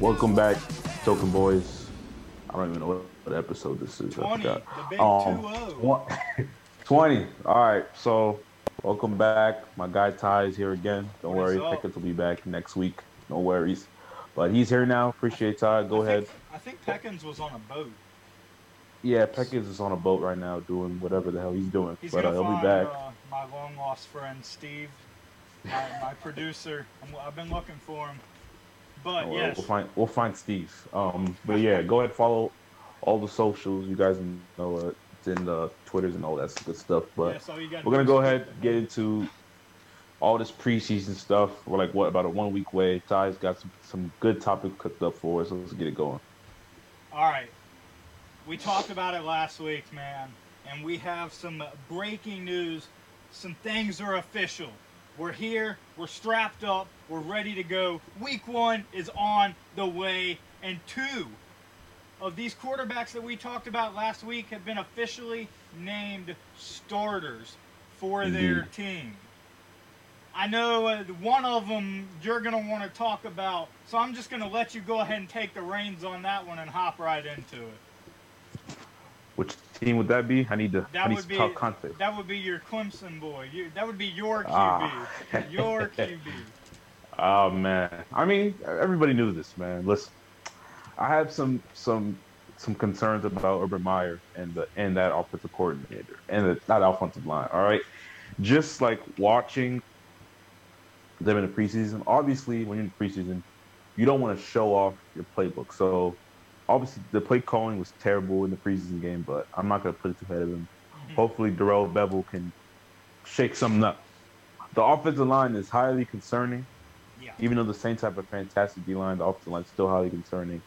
Welcome back, Token Boys. I don't even know what episode this is. 20, the big 2-0. 20. All right, so welcome back. My guy Ty is here again. Don't worry, Pickens will be back next week. No worries. But he's here now. Appreciate Ty. Go ahead. I think Pickens was on a boat. Yeah, Pickens is on a boat right now doing whatever the hell he's doing. He's but he'll be back. My long lost friend, Steve, my producer. I've been looking for him. But oh, yes. We'll find Steve. But yeah, go ahead, follow all the socials. You guys know it's in the Twitters and all that good stuff. But yes, we're going to go ahead and get into all this preseason stuff. We're like, what, about a 1 week away? Ty's got some good topic cooked up for us. Let's get it going. All right. We talked about it last week, man, and we have some breaking news. Some things are official. We're here, we're strapped up, we're ready to go. Week one is on the way, and two of these quarterbacks that we talked about last week have been officially named starters for their team. I know one of them you're going to want to talk about, so I'm just going to let you go ahead and take the reins on that one and hop right into it. Which team would that be? I need top context. That would be your Clemson boy. That would be your QB. Your QB. Oh, man. I mean, everybody knew this, man. Listen, I have some concerns about Urban Meyer and that offensive coordinator and that offensive line, all right? Just, like, watching them in the preseason. Obviously, when you're in the preseason, you don't want to show off your playbook. So, obviously, the play calling was terrible in the preseason game, but I'm not going to put it to head of him. Hopefully, Darrell Bevel can shake something up. The offensive line is highly concerning. Yeah. Even though the Saints have a fantastic D-line, the offensive line is still highly concerning.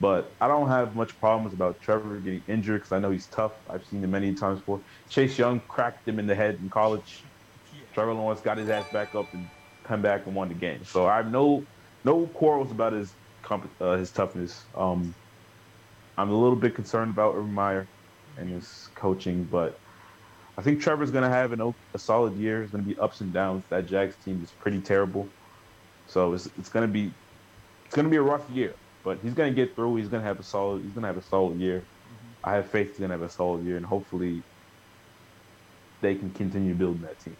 But I don't have much problems about Trevor getting injured because I know he's tough. I've seen him many times before. Chase Young cracked him in the head in college. Yeah. Trevor Lawrence got his ass back up and come back and won the game. So I have no quarrels about his toughness. I'm a little bit concerned about Urban Meyer and his coaching, but I think Trevor's going to have a solid year. It's going to be ups and downs. That Jags team is pretty terrible, so it's going to be a rough year. But he's going to get through. He's going to have a solid year. Mm-hmm. I have faith he's going to have a solid year, and hopefully they can continue building that team.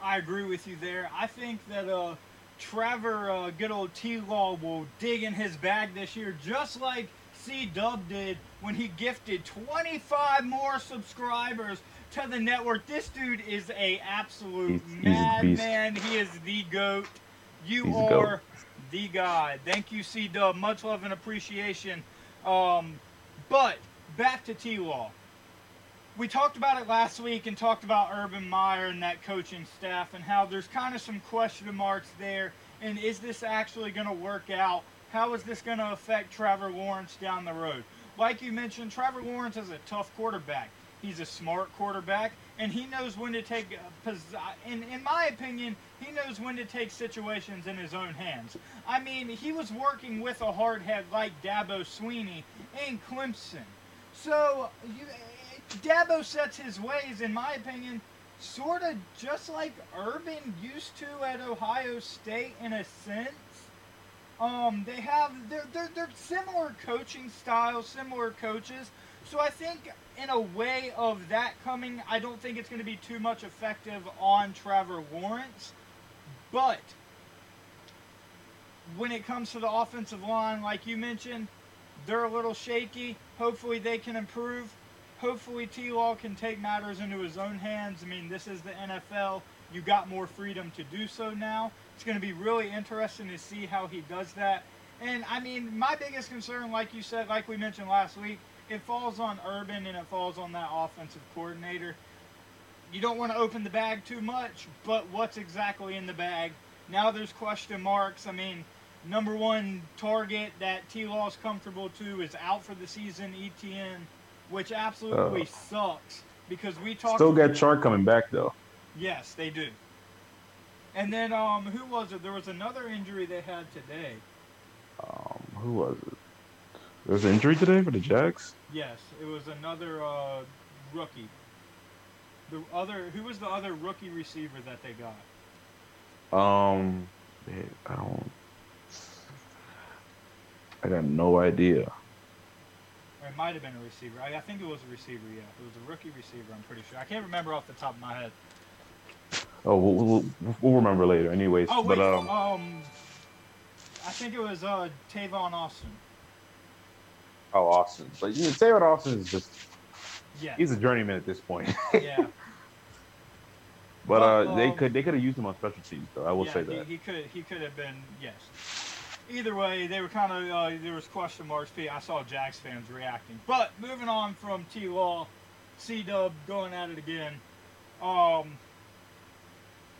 I agree with you there. I think that Trevor, good old T-Law, will dig in his bag this year, just like C-Dub did when he gifted 25 more subscribers to the network. This dude is an absolute madman. He is the GOAT. The guy. Thank you, C-Dub. Much love and appreciation. But back to T-Law. We talked about it last week and talked about Urban Meyer and that coaching staff and how there's kind of some question marks there. And is this actually going to work out? How is this going to affect Trevor Lawrence down the road? Like you mentioned, Trevor Lawrence is a tough quarterback. He's a smart quarterback, and he knows when to take – in my opinion, he knows when to take situations in his own hands. I mean, he was working with a hard head like Dabo Sweeney in Clemson. So – Dabo sets his ways, in my opinion, sort of just like Urban used to at Ohio State in a sense. They're similar coaching styles, similar coaches. So I think in a way of that coming, I don't think it's going to be too much effective on Trevor Lawrence. But when it comes to the offensive line, like you mentioned, they're a little shaky. Hopefully they can improve. Hopefully T-Law can take matters into his own hands. I mean, this is the NFL. You got more freedom to do so now. It's going to be really interesting to see how he does that. And, I mean, my biggest concern, like you said, like we mentioned last week, it falls on Urban and it falls on that offensive coordinator. You don't want to open the bag too much, but what's exactly in the bag? Now there's question marks. I mean, number one target that T-Law's comfortable to is out for the season, ETN. Which absolutely sucks because we talked. Still got Chark coming back though. Yes, they do. And then who was it? There was another injury they had today. Who was it? There was an injury today for the Jags. Yes, it was another rookie. Who was the other rookie receiver that they got? I got no idea. Or it might have been a receiver. I think it was a receiver, yeah. It was a rookie receiver, I'm pretty sure. I can't remember off the top of my head. Oh, we'll remember later anyways. Oh, wait, but, I think it was Tavon Austin. Oh, Austin. But you know, Tavon Austin is just... Yeah. He's a journeyman at this point. Yeah. But they could have used him on special teams, though. I will say that he could have been, yes. Either way, they were kind of there was question marks. I saw Jags fans reacting. But moving on from T-Law, C-Dub going at it again.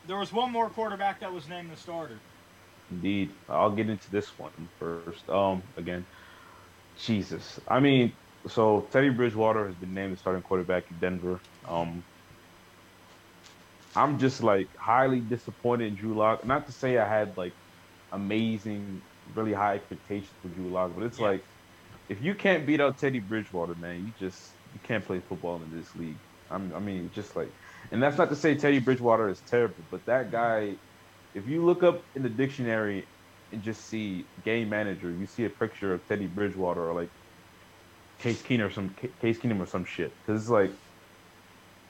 There was one more quarterback that was named the starter. Indeed, I'll get into this one first. Again, Jesus. I mean, so Teddy Bridgewater has been named the starting quarterback in Denver. I'm just, like, highly disappointed in Drew Lock. Not to say I had, like, amazing, really high expectations for Drew Lock, but it's like, if you can't beat out Teddy Bridgewater, man, you can't play football in this league. I mean, just like, and that's not to say Teddy Bridgewater is terrible, but that guy, if you look up in the dictionary and just see game manager, you see a picture of Teddy Bridgewater or, like, Case Keenum or some shit. Because it's like,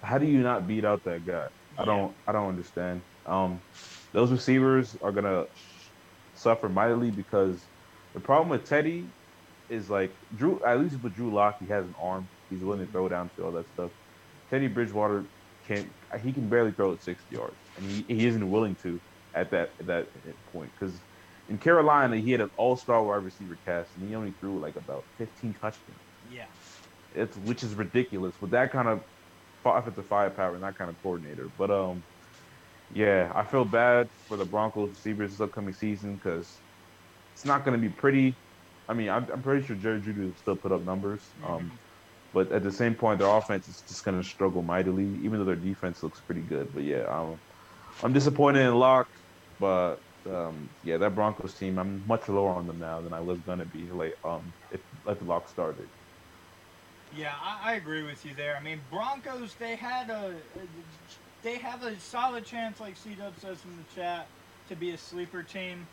how do you not beat out that guy? I don't understand. Those receivers are gonna suffer mightily because the problem with Teddy is like at least with Drew Lock, he has an arm. He's willing to throw downfield, all that stuff. Teddy Bridgewater can barely throw at 60 yards, and he isn't willing to at that point. Because in Carolina, he had an all-star wide receiver cast, and he only threw like about 15 touchdowns. Yeah, which is ridiculous with that kind of offensive firepower and that kind of coordinator. But I feel bad for the Broncos receivers this upcoming season because it's not going to be pretty. I mean, I'm pretty sure Jerry Jeudy will still put up numbers, but at the same point, their offense is just going to struggle mightily, even though their defense looks pretty good. But I'm disappointed in Locke, but that Broncos team, I'm much lower on them now than I was going to be if Locke started. Yeah, I agree with you there. I mean, Broncos, they have a solid chance, like C-Dub says in the chat, to be a sleeper team.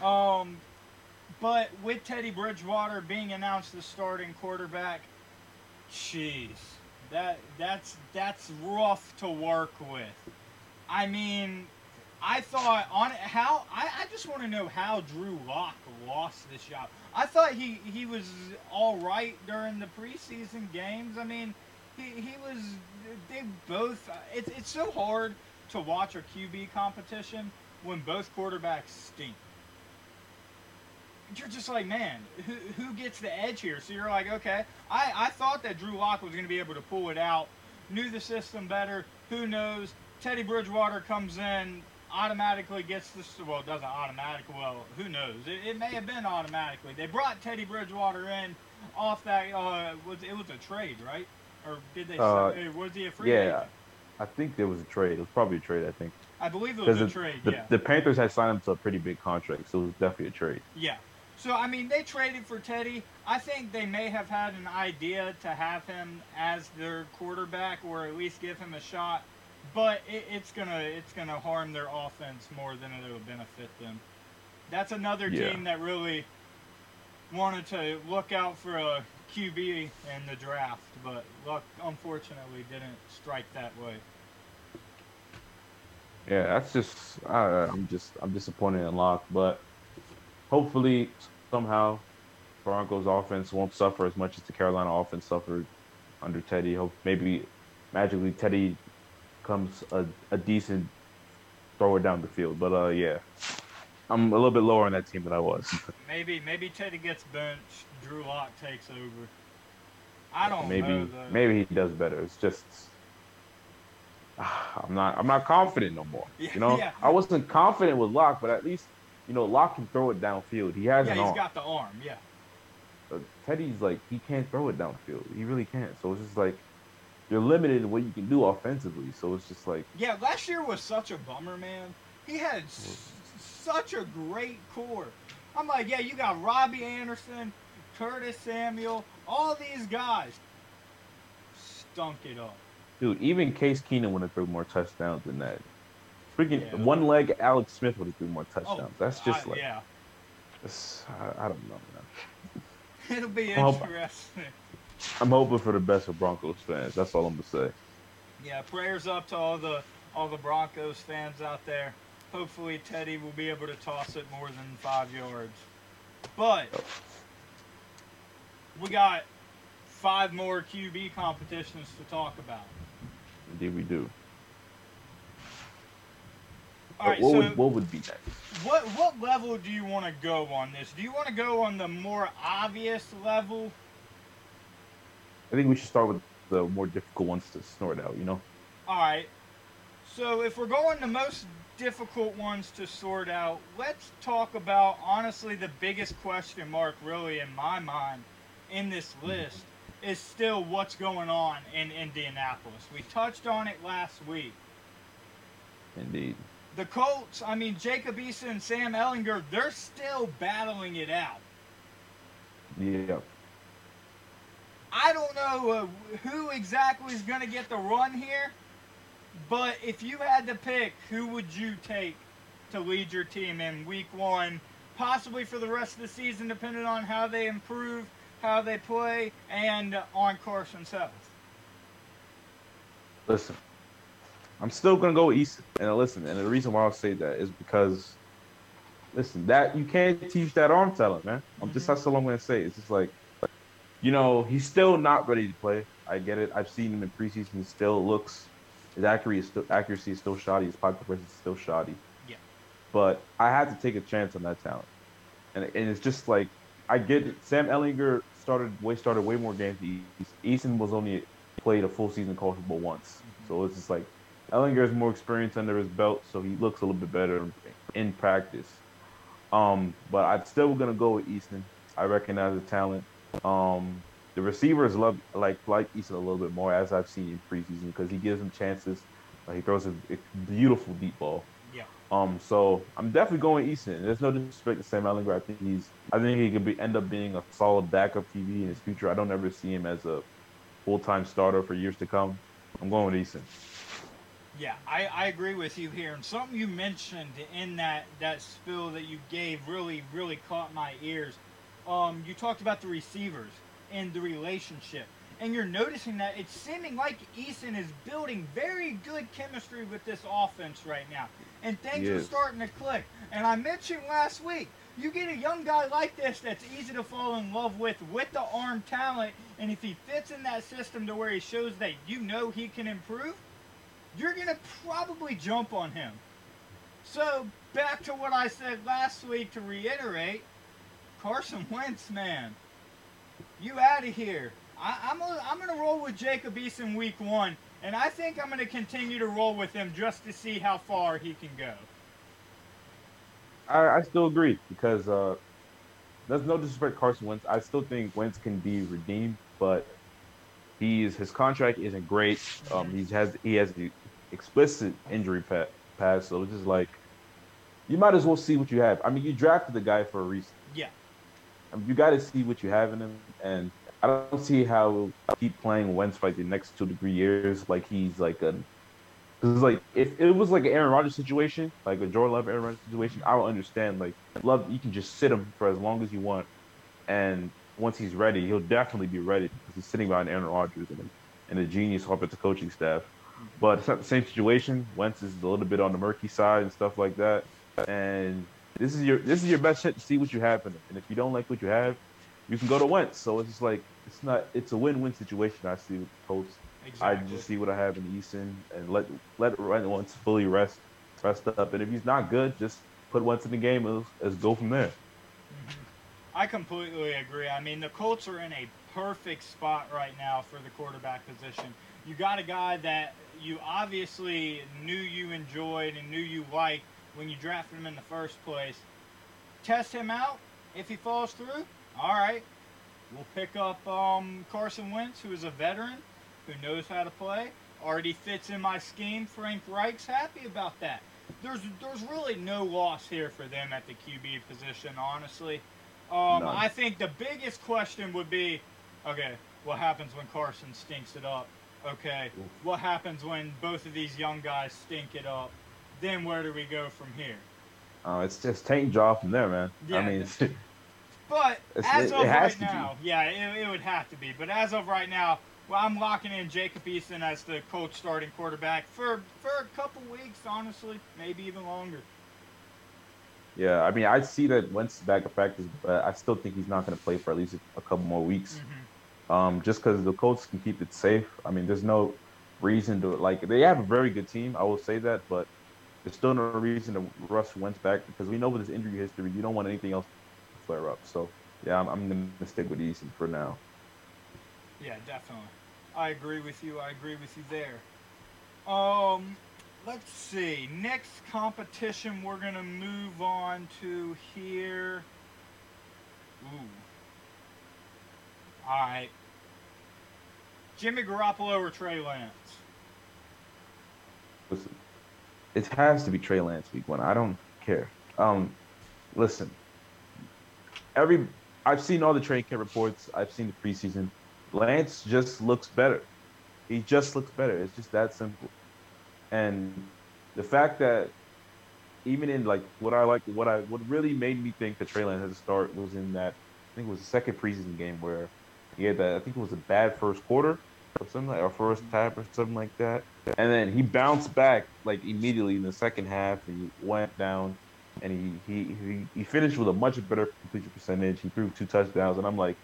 But with Teddy Bridgewater being announced the starting quarterback, jeez, that's rough to work with. I mean, I just want to know how Drew Lock lost this job. I thought he was all right during the preseason games. I mean, he was. They both. It's so hard to watch a QB competition when both quarterbacks stink. You're just like, man, who gets the edge here? So you're like, okay, I thought that Drew Lock was going to be able to pull it out. Knew the system better. Who knows? Teddy Bridgewater comes in. Automatically gets this. Well, it doesn't automatically. Well, who knows? It may have been automatically. They brought Teddy Bridgewater in off that. It was a trade, right? Or did they? Was he a free agent? Yeah, I think there was a trade. It was probably a trade. I think. I believe it was a trade. The Panthers had signed him to a pretty big contract, so it was definitely a trade. Yeah. So I mean, they traded for Teddy. I think they may have had an idea to have him as their quarterback, or at least give him a shot. But it's gonna harm their offense more than it'll benefit them. That's another team that really wanted to look out for a QB in the draft, but luck unfortunately didn't strike that way. Yeah, that's just I'm disappointed in Locke, but hopefully somehow Broncos offense won't suffer as much as the Carolina offense suffered under Teddy. Hope maybe magically Teddy comes a decent thrower down the field. But, I'm a little bit lower on that team than I was. Maybe Teddy gets benched, Drew Lock takes over. I don't know, though. Maybe he does better. It's just I'm not confident no more. You know? Yeah. I wasn't confident with Lock, but at least, you know, Lock can throw it downfield. He has an arm. Yeah, he's got the arm, yeah. Teddy's like, he can't throw it downfield. He really can't. So it's just like, you're limited in what you can do offensively, so it's just like... Yeah, last year was such a bummer, man. He had such a great core. I'm like, yeah, you got Robbie Anderson, Curtis Samuel, all these guys stunk it up. Dude, even Case Keenum would have threw more touchdowns than that. Freaking one-leg Alex Smith would have threw more touchdowns. That's just like... Yeah. I don't know, man. It'll be interesting. I'm hoping for the best of Broncos fans. That's all I'm gonna say. Yeah, prayers up to all the Broncos fans out there. Hopefully Teddy will be able to toss it more than 5 yards. But we got 5 more QB competitions to talk about. Indeed we do. All right, what would be next? What level do you want to go on this? Do you want to go on the more obvious level? I think we should start with the more difficult ones to snort out, you know? All right. So if we're going the most difficult ones to sort out, let's talk about, honestly, the biggest question mark really in my mind in this list is still what's going on in Indianapolis. We touched on it last week. Indeed. The Colts, I mean, Jacob Eason and Sam Ehlinger, they're still battling it out. Yeah. I don't know who exactly is going to get the run here, but if you had to pick, who would you take to lead your team in week 1, possibly for the rest of the season, depending on how they improve, how they play, and on Carson Wentz? Listen, I'm still going to go East. And the reason why I'll say that is because, listen, that you can't teach that arm talent, man. That's all I'm going to say. It's just like, you know, he's still not ready to play. I get it. I've seen him in preseason. He still looks. His accuracy is still shoddy. His pocket presence is still shoddy. Yeah. But I had to take a chance on that talent. And it's just like, I get it. Sam Ehlinger started way more games than Eason was only played a full season college football once. Mm-hmm. So it's just like, Ehlinger has more experience under his belt, so he looks a little bit better in practice. But I'm still going to go with Easton. I recognize the talent. The receivers like Easton a little bit more, as I've seen in preseason, because he gives them chances. He throws a beautiful deep ball. Yeah. So I'm definitely going Easton. There's no disrespect to Sam Ehlinger. I think he could end up being a solid backup QB in his future. I don't ever see him as a full-time starter for years to come. I'm going with Easton. Yeah, I agree with you here. And something you mentioned in that spill that you gave really, really caught my ears. You talked about the receivers and the relationship. And you're noticing that it's seeming like Eason is building very good chemistry with this offense right now. And things are starting to click. And I mentioned last week, you get a young guy like this that's easy to fall in love with the arm talent. And if he fits in that system to where he shows that you know he can improve, you're going to probably jump on him. So, back to what I said last week to reiterate, Carson Wentz, man, you out of here. I'm going to roll with Jacob Eason week 1, and I think I'm going to continue to roll with him just to see how far he can go. I still agree, because there's no disrespect to Carson Wentz. I still think Wentz can be redeemed, but his contract isn't great. He has the explicit injury pass, so it's just like, you might as well see what you have. I mean, you drafted the guy for a reason. Yeah. I mean, you got to see what you have in him, and I don't see how I keep playing Wentz for like the next 2 to 3 years. Like, he's like a – because, like, if it was like an Aaron Rodgers situation, like a Jordan Love Aaron Rodgers situation, I would understand. Like, Love, you can just sit him for as long as you want, and once he's ready, he'll definitely be ready because he's sitting behind Aaron Rodgers and a genius offensive coaching staff. But it's not the same situation. Wentz is a little bit on the murky side and stuff like that. And this is your best shot to see what you have in it. And if you don't like what you have, you can go to Wentz. So it's just like, it's a win-win situation. I see with the Colts. Exactly. I just see what I have in Eason and let Wentz fully rest up. And if he's not good, just put Wentz in the game and let's go from there. I completely agree. I mean, the Colts are in a perfect spot right now for the quarterback position. You got a guy that you obviously knew you enjoyed and knew you liked when you drafted him in the first place. Test him out. If he falls through, all right, we'll pick up Carson Wentz, who is a veteran, who knows how to play, already fits in my scheme. Frank Reich's happy about that. There's really no loss here for them at the QB position, honestly. I think the biggest question would be, okay, what happens when Carson stinks it up? Okay, what happens when both of these young guys stink it up? Then where do we go from here? It's just tank job from there, man. Yeah, I mean, but as of right now, it would have to be. But as of right now, well, I'm locking in Jacob Eason as the coach starting quarterback for a couple weeks, honestly, maybe even longer. Yeah, I mean, I see that Wentz is back at practice, but I still think he's not going to play for at least a couple more weeks. Mm-hmm. Just because the Colts can keep it safe. I mean, there's no reason to, like, they have a very good team, I will say that, but there's still no reason to rush Wentz back because we know with his injury history, you don't want anything else to flare up. So, yeah, I'm going to stick with Eason for now. Yeah, definitely. I agree with you. I agree with you there. Let's see. Next competition we're going to move on to here. Ooh. All right. Jimmy Garoppolo or Trey Lance? Listen, it has to be Trey Lance week one. I don't care. Listen, I've seen all the training camp reports. I've seen the preseason. Lance just looks better. He just looks better. It's just that simple. And the fact that even in what really made me think that Trey Lance had to start was in that, I think it was the second preseason game where he had that, I think it was a bad first quarter or something like, or first half or something like that. And then he bounced back like immediately in the second half and he went down and he finished with a much better completion percentage. He threw 2 touchdowns and I'm like,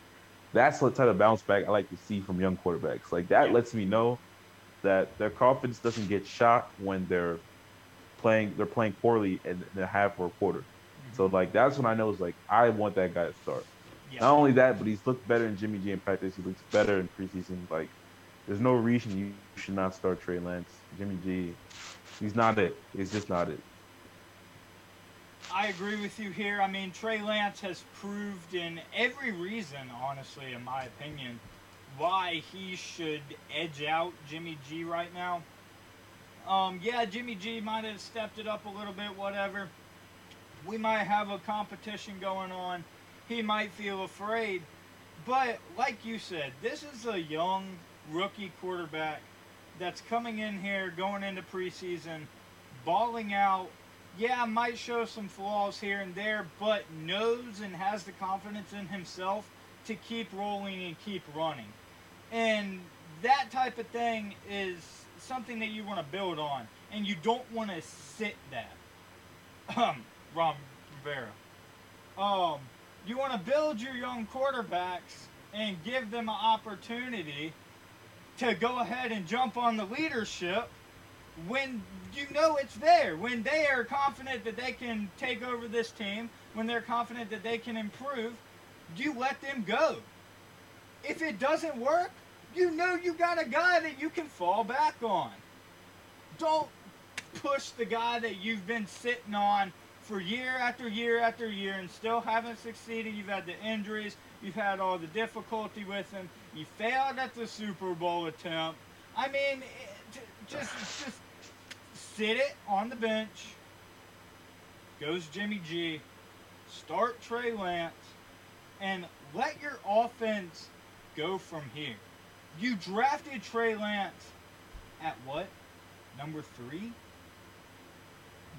that's the type of bounce back I like to see from young quarterbacks. Like that lets me know that their confidence doesn't get shot when they're playing poorly in a half or a quarter. Mm-hmm. So like that's when I know it's like I want that guy to start. Yeah. Not only that, but he's looked better in Jimmy G in practice. He looks better in preseason. Like there's no reason you should not start Trey Lance. Jimmy G, he's not it. He's just not it. I agree with you here. I mean, Trey Lance has proved in every reason, honestly, in my opinion, why he should edge out Jimmy G right now. Jimmy G might have stepped it up a little bit, whatever. We might have a competition going on. He might feel afraid. But like you said, this is a young rookie quarterback that's coming in here, going into preseason, balling out. Yeah, might show some flaws here and there, but knows and has the confidence in himself to keep rolling and keep running. And that type of thing is something that you want to build on, and you don't want to sit that. Ron Rivera. You want to build your young quarterbacks and give them an opportunity to go ahead and jump on the leadership when you know it's there, when they are confident that they can take over this team, when they're confident that they can improve, you let them go. If it doesn't work, you know you got a guy that you can fall back on. Don't push the guy that you've been sitting on for year after year after year and still haven't succeeded. You've had the injuries, you've had all the difficulty with him, you failed at the Super Bowl attempt. I mean, just sit it on the bench. Goes Jimmy G. Start Trey Lance. And let your offense go from here. You drafted Trey Lance at what? Number 3?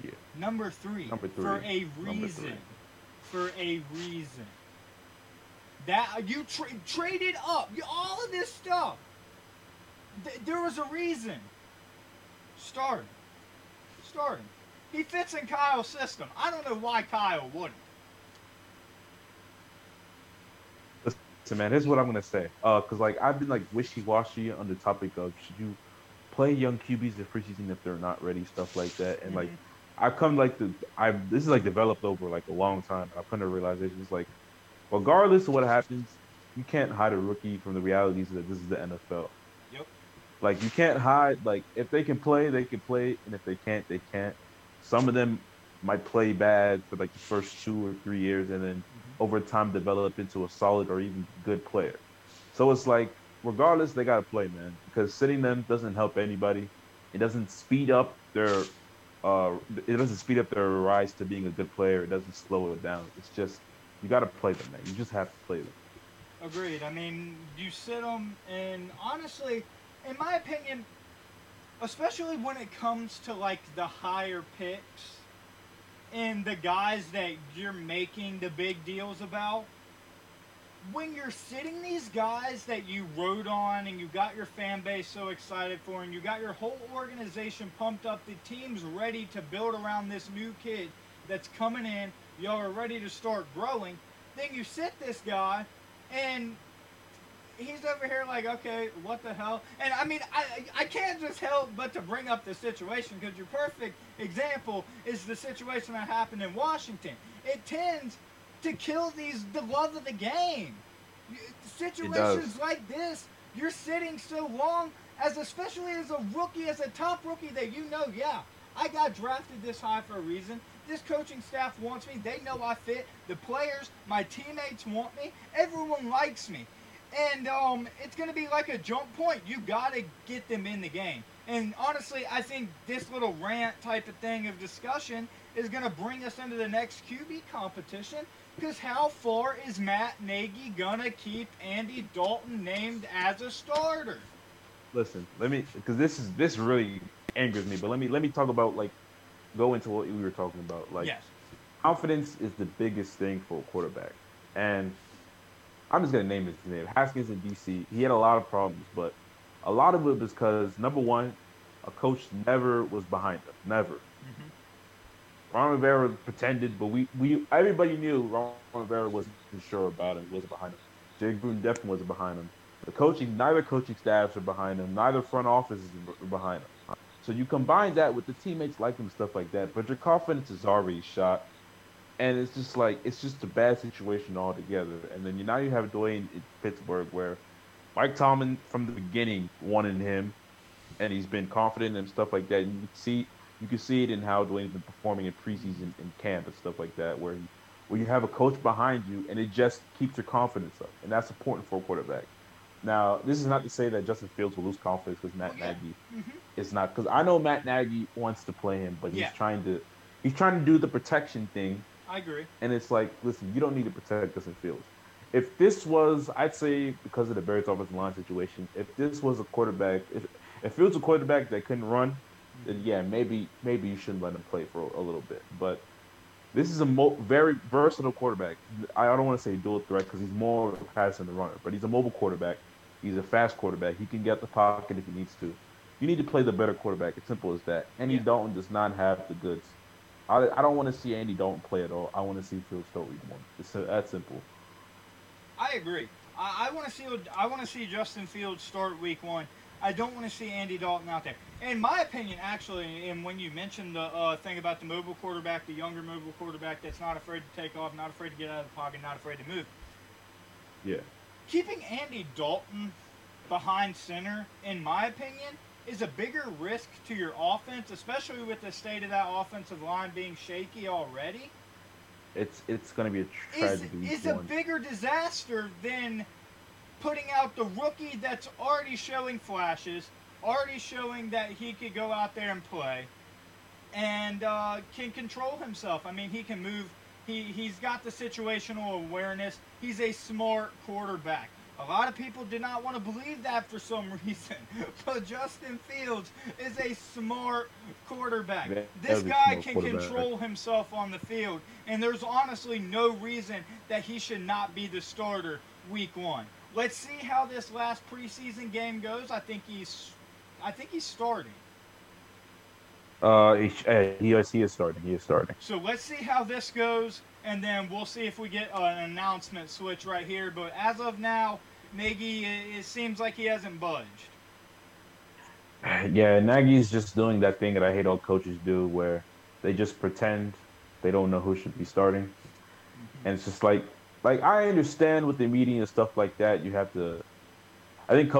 Yeah. Number 3. For a reason. That you traded up. All of this stuff. There was a reason. Start him. He fits in Kyle's system. I don't know why Kyle wouldn't. Listen, man, here's what I'm gonna say. Cause I've been wishy-washy on the topic of should you play young QBs in preseason if they're not ready, stuff like that. And this is developed over a long time. I've come to realization it's regardless of what happens, you can't hide a rookie from the realities that this is the NFL. You can't hide. If they can play, they can play, and if they can't, they can't. Some of them might play bad for the first 2 or 3 years, and then over time develop into a solid or even good player. So it's regardless, they gotta play, man, because sitting them doesn't help anybody. It doesn't speed up their, rise to being a good player. It doesn't slow it down. It's just you gotta play them, man. You just have to play them. Agreed. I mean, you sit them, and honestly, in my opinion, especially when it comes to the higher picks, and the guys that you're making the big deals about, when you're sitting these guys that you rode on and you got your fan base so excited for and you got your whole organization pumped up, the team's ready to build around this new kid that's coming in, y'all are ready to start growing, then you sit this guy and he's over here like, okay, what the hell? And I mean, I can't just help but to bring up the situation, because your perfect example is the situation that happened in Washington. It tends to kill the love of the game. Situations like this, you're sitting so long, especially as a rookie, as a top rookie, that you know, yeah, I got drafted this high for a reason. This coaching staff wants me. They know I fit. The players, my teammates want me. Everyone likes me. And it's going to be like a jump point. You got to get them in the game. And honestly, I think this little rant type of thing of discussion is going to bring us into the next QB competition, because how far is Matt Nagy going to keep Andy Dalton named as a starter? Listen, let me, because this really angers me, but let me talk about, like, go into what we were talking about. Like, yes. Confidence is the biggest thing for a quarterback. And I'm just going to name his name. Haskins in D.C., he had a lot of problems, but a lot of it was because, number one, a coach never was behind him. Never. Mm-hmm. Ron Rivera pretended, but we everybody knew Ron Rivera wasn't sure about him. He wasn't behind him. Jerry Gruden definitely wasn't behind him. Neither coaching staffs are behind him. Neither front offices are behind him. So you combine that with the teammates like him, stuff like that, but your confidence is already shot. And it's just like, it's just a bad situation altogether. And then now you have Dwayne in Pittsburgh, where Mike Tomlin from the beginning wanted him, and he's been confident and stuff like that. And you can see it in how Dwayne's been performing in preseason and camp and stuff like that, where you have a coach behind you, and it just keeps your confidence up. And that's important for a quarterback. Now, this is not to say that Justin Fields will lose confidence because Matt Nagy is not. Because I know Matt Nagy wants to play him, but he's trying to do the protection thing. I agree. And it's like, listen, you don't need to protect Justin Fields. If this was, I'd say, because of the Bears offensive line situation, if this was a quarterback, if Fields was a quarterback that couldn't run, then yeah, maybe you shouldn't let him play for a little bit. But this is a very versatile quarterback. I don't want to say dual threat because he's more of a passer than a runner, but he's a mobile quarterback. He's a fast quarterback. He can get the pocket if he needs to. You need to play the better quarterback. It's simple as that. Andy Dalton does not have the goods. I don't want to see Andy Dalton play at all. I want to see Fields start week one. It's that simple. I agree. I want to see Justin Fields start week one. I don't want to see Andy Dalton out there. In my opinion, actually, and when you mentioned the thing about the mobile quarterback, the younger mobile quarterback that's not afraid to take off, not afraid to get out of the pocket, not afraid to move. Yeah. Keeping Andy Dalton behind center, in my opinion, is a bigger risk to your offense, especially with the state of that offensive line being shaky already. It's going to be a tragedy. It's a bigger disaster than putting out the rookie that's already showing flashes, already showing that he could go out there and play, and can control himself. I mean, he can move. He's got the situational awareness. He's a smart quarterback. A lot of people did not want to believe that for some reason, but Justin Fields is a smart quarterback. This guy can control himself on the field, and there's honestly no reason that he should not be the starter week one. Let's see how this last preseason game goes. I think he's starting. He is starting. So let's see how this goes, and then we'll see if we get an announcement switch right here. But as of now, Nagy, it seems like he hasn't budged. Yeah, Nagy's just doing that thing that I hate all coaches do, where they just pretend they don't know who should be starting. Mm-hmm. And it's just like I understand with the media and stuff like that, you have to. I think a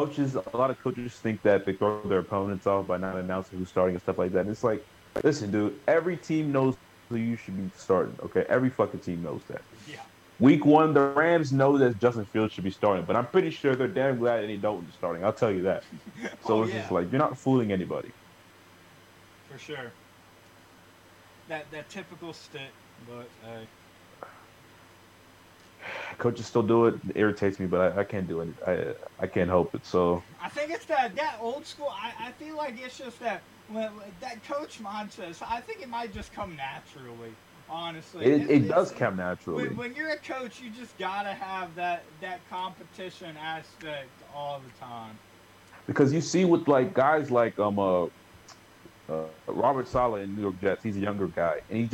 lot of coaches think that they throw their opponents off by not announcing who's starting and stuff like that. And it's like, listen, dude, every team knows who you should be starting, okay? Every fucking team knows that. Yeah. Week one, the Rams know that Justin Fields should be starting, but I'm pretty sure they're damn glad Andy Dalton is starting. I'll tell you that. So it's just like, you're not fooling anybody. For sure. That typical stick, but coaches still do it. It irritates me, but I can't do it. I can't help it. So I think it's that old school. I feel like it's just that coach mindset. I think it might just come naturally. honestly. It does come naturally. When you're a coach, you just got to have that competition aspect all the time. Because you see with like guys like Robert Saleh in New York Jets, he's a younger guy, and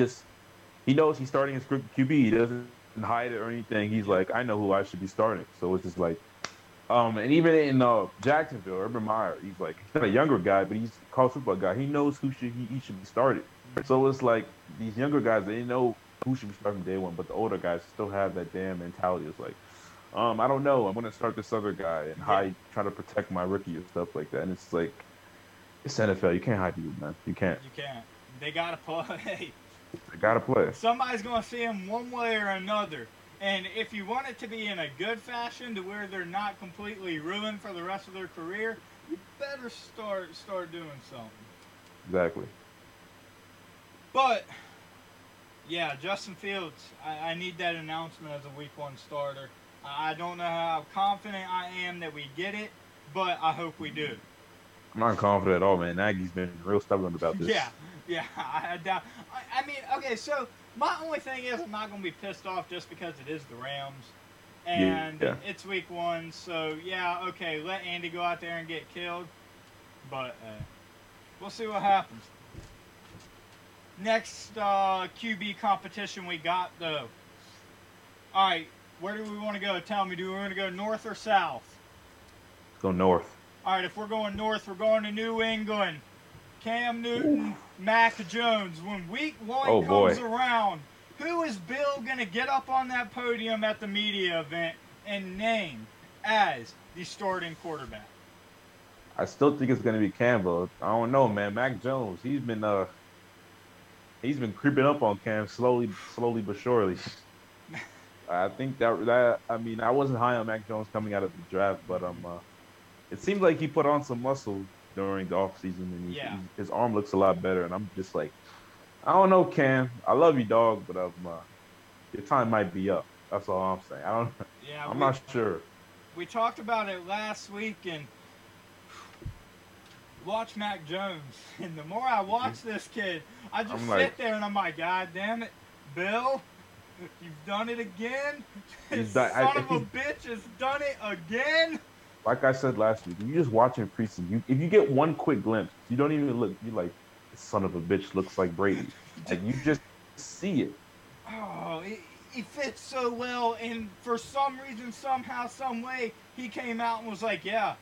he knows he's starting his QB. He doesn't hide it or anything. He's like, I know who I should be starting. So it's just like, and even in Jacksonville, Urban Meyer, he's like, he's not a younger guy, but he's a college football guy. He knows who he should be started. So it's like these younger guys, they know who should be starting day one, but the older guys still have that damn mentality. It's like, I don't know, I'm going to start this other guy and hide, try to protect my rookie and stuff like that. And it's like, it's NFL. You can't hide people, man. You can't. You can't. They got to play. They got to play. Somebody's going to see him one way or another. And if you want it to be in a good fashion to where they're not completely ruined for the rest of their career, you better start doing something. Exactly. But, yeah, Justin Fields, I need that announcement as a week one starter. I don't know how confident I am that we get it, but I hope we do. I'm not confident at all, man. Nagy's been real stubborn about this. Yeah, I doubt. I mean, okay, so my only thing is I'm not going to be pissed off just because it is the Rams. And it's week one, so, yeah, okay, let Andy go out there and get killed. But we'll see what happens. Next QB competition we got, though. All right, where do we want to go? Tell me, do we want to go north or south? Go north. All right, if we're going north, we're going to New England. Cam Newton, Mac Jones. When week one comes around, who is Bill going to get up on that podium at the media event and name as the starting quarterback? I still think it's going to be Cam, but I don't know, man. Mac Jones, he's been creeping up on Cam slowly but surely. I think that I mean, I wasn't high on Mac Jones coming out of the draft, but it seems like he put on some muscle during the offseason, and his arm looks a lot better. And I'm just like, I don't know, Cam. I love you, dog, but your time might be up. That's all I'm saying. I'm not sure. We talked about it last week, and watch Mac Jones. And the more I watch this kid, I just sit there and I'm like, God damn it, Bill, you've done it again. This son of a bitch has done it again. Like I said last week, if you just watch him preseason, if you get one quick glimpse, you don't even look. You're like, this son of a bitch looks like Brady. Like, you just see it. Oh, he fits so well. And for some reason, somehow, some way, he came out and was like, yeah,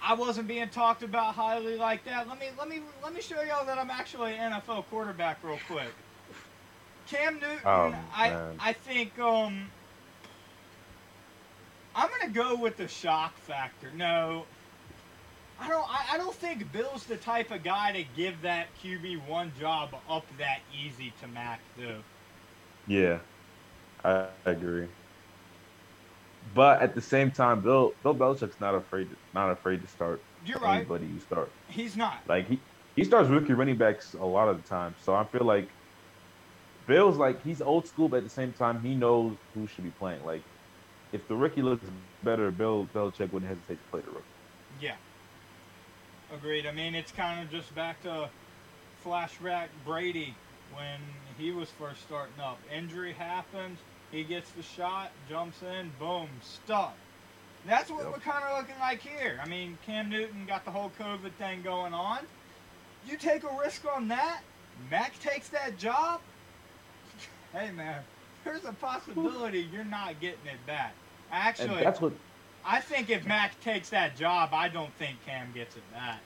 I wasn't being talked about highly like that. Let me show y'all that I'm actually an NFL quarterback real quick. Cam Newton, I think I'm gonna go with the shock factor. No, I don't think Bill's the type of guy to give that QB one job up that easy to Mac, though. Yeah, I agree. But at the same time, Bill Belichick's not afraid to start anybody you start. He's not. Like he starts rookie running backs a lot of the time. So I feel like Bill's like he's old school, but at the same time he knows who should be playing. Like if the rookie looks better, Bill Belichick wouldn't hesitate to play the rookie. Yeah. Agreed. I mean, it's kind of just back to flashback Brady when he was first starting up. Injury happens. He gets the shot, jumps in, boom, stuck. That's what we're kind of looking like here. I mean, Cam Newton got the whole COVID thing going on. You take a risk on that, Mac takes that job. Hey, man, there's a possibility you're not getting it back. Actually, I think if Mac takes that job, I don't think Cam gets it back.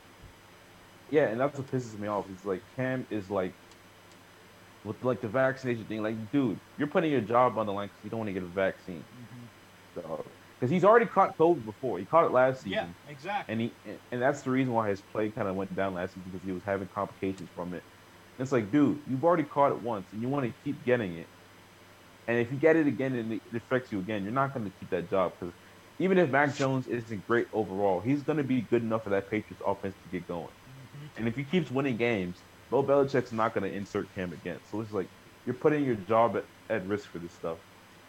Yeah, and that's what pisses me off. It's like Cam is like, with like the vaccination thing, like, dude, you're putting your job on the line because you don't want to get a vaccine. Because he's already caught COVID before. He caught it last season. Yeah, exactly. And and that's the reason why his play kind of went down last season, because he was having complications from it. And it's like, dude, you've already caught it once, and you want to keep getting it. And if you get it again and it affects you again, you're not going to keep that job. Because even if Mac Jones isn't great overall, he's going to be good enough for that Patriots offense to get going. And if he keeps winning games, Bill Belichick's not going to insert Cam again. So it's like you're putting your job at risk for this stuff,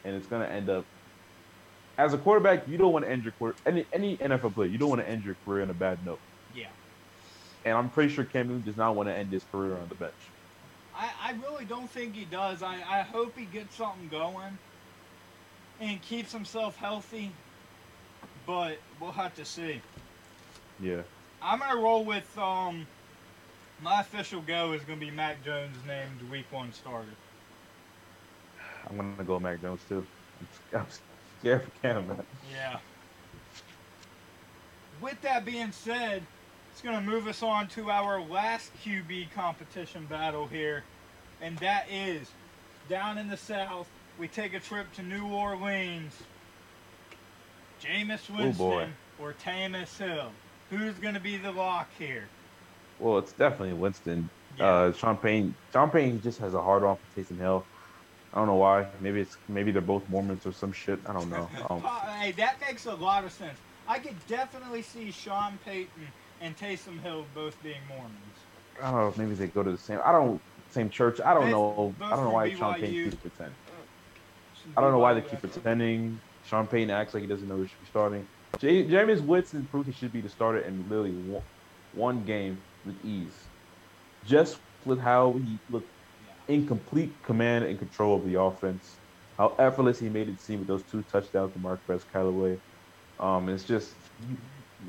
and it's going to end up as a quarterback. You don't want to end your career. Any NFL player, you don't want to end your career on a bad note. Yeah. And I'm pretty sure Cam Newton does not want to end his career on the bench. I really don't think he does. I hope he gets something going and keeps himself healthy, but we'll have to see. Yeah. I'm going to roll with my official go is going to be Mac Jones named Week 1 starter. I'm going to go Mac Jones, too. I'm scared for Cam, man. Yeah. With that being said, it's going to move us on to our last QB competition battle here, and that is down in the South. We take a trip to New Orleans. Jameis Winston or Taysom Hill. Who's going to be the lock here? Well, it's definitely Winston. Yeah. Sean Payton just has a hard on for Taysom Hill. I don't know why. Maybe they're both Mormons or some shit. I don't know. Hey, that makes a lot of sense. I could definitely see Sean Payton and Taysom Hill both being Mormons. I don't know. Maybe they go to the same church. I don't know. I don't know why BYU. Sean Payton keeps pretending. I don't know why they keep pretending. Sean Payton acts like he doesn't know he should be starting. Jameis Winston proved he should be the starter in literally one game with ease, just with how he looked. In complete command and control of the offense, how effortless he made it seem with those 2 touchdowns to Marquez Callaway. It's just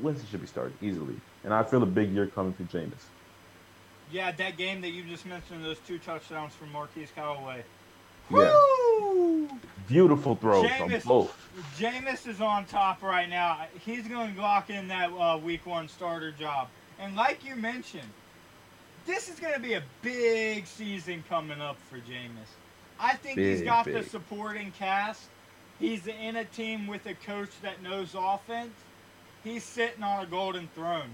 Winston should be started easily, and I feel a big year coming for Jameis. Yeah, that game that you just mentioned, those 2 touchdowns from Marquez Callaway. Yeah. Woo! Beautiful throws on both. Jameis is on top right now. He's going to lock in that Week 1 starter job, and like you mentioned. This is going to be a big season coming up for Jameis. I think he's got the supporting cast. He's in a team with a coach that knows offense. He's sitting on a golden throne.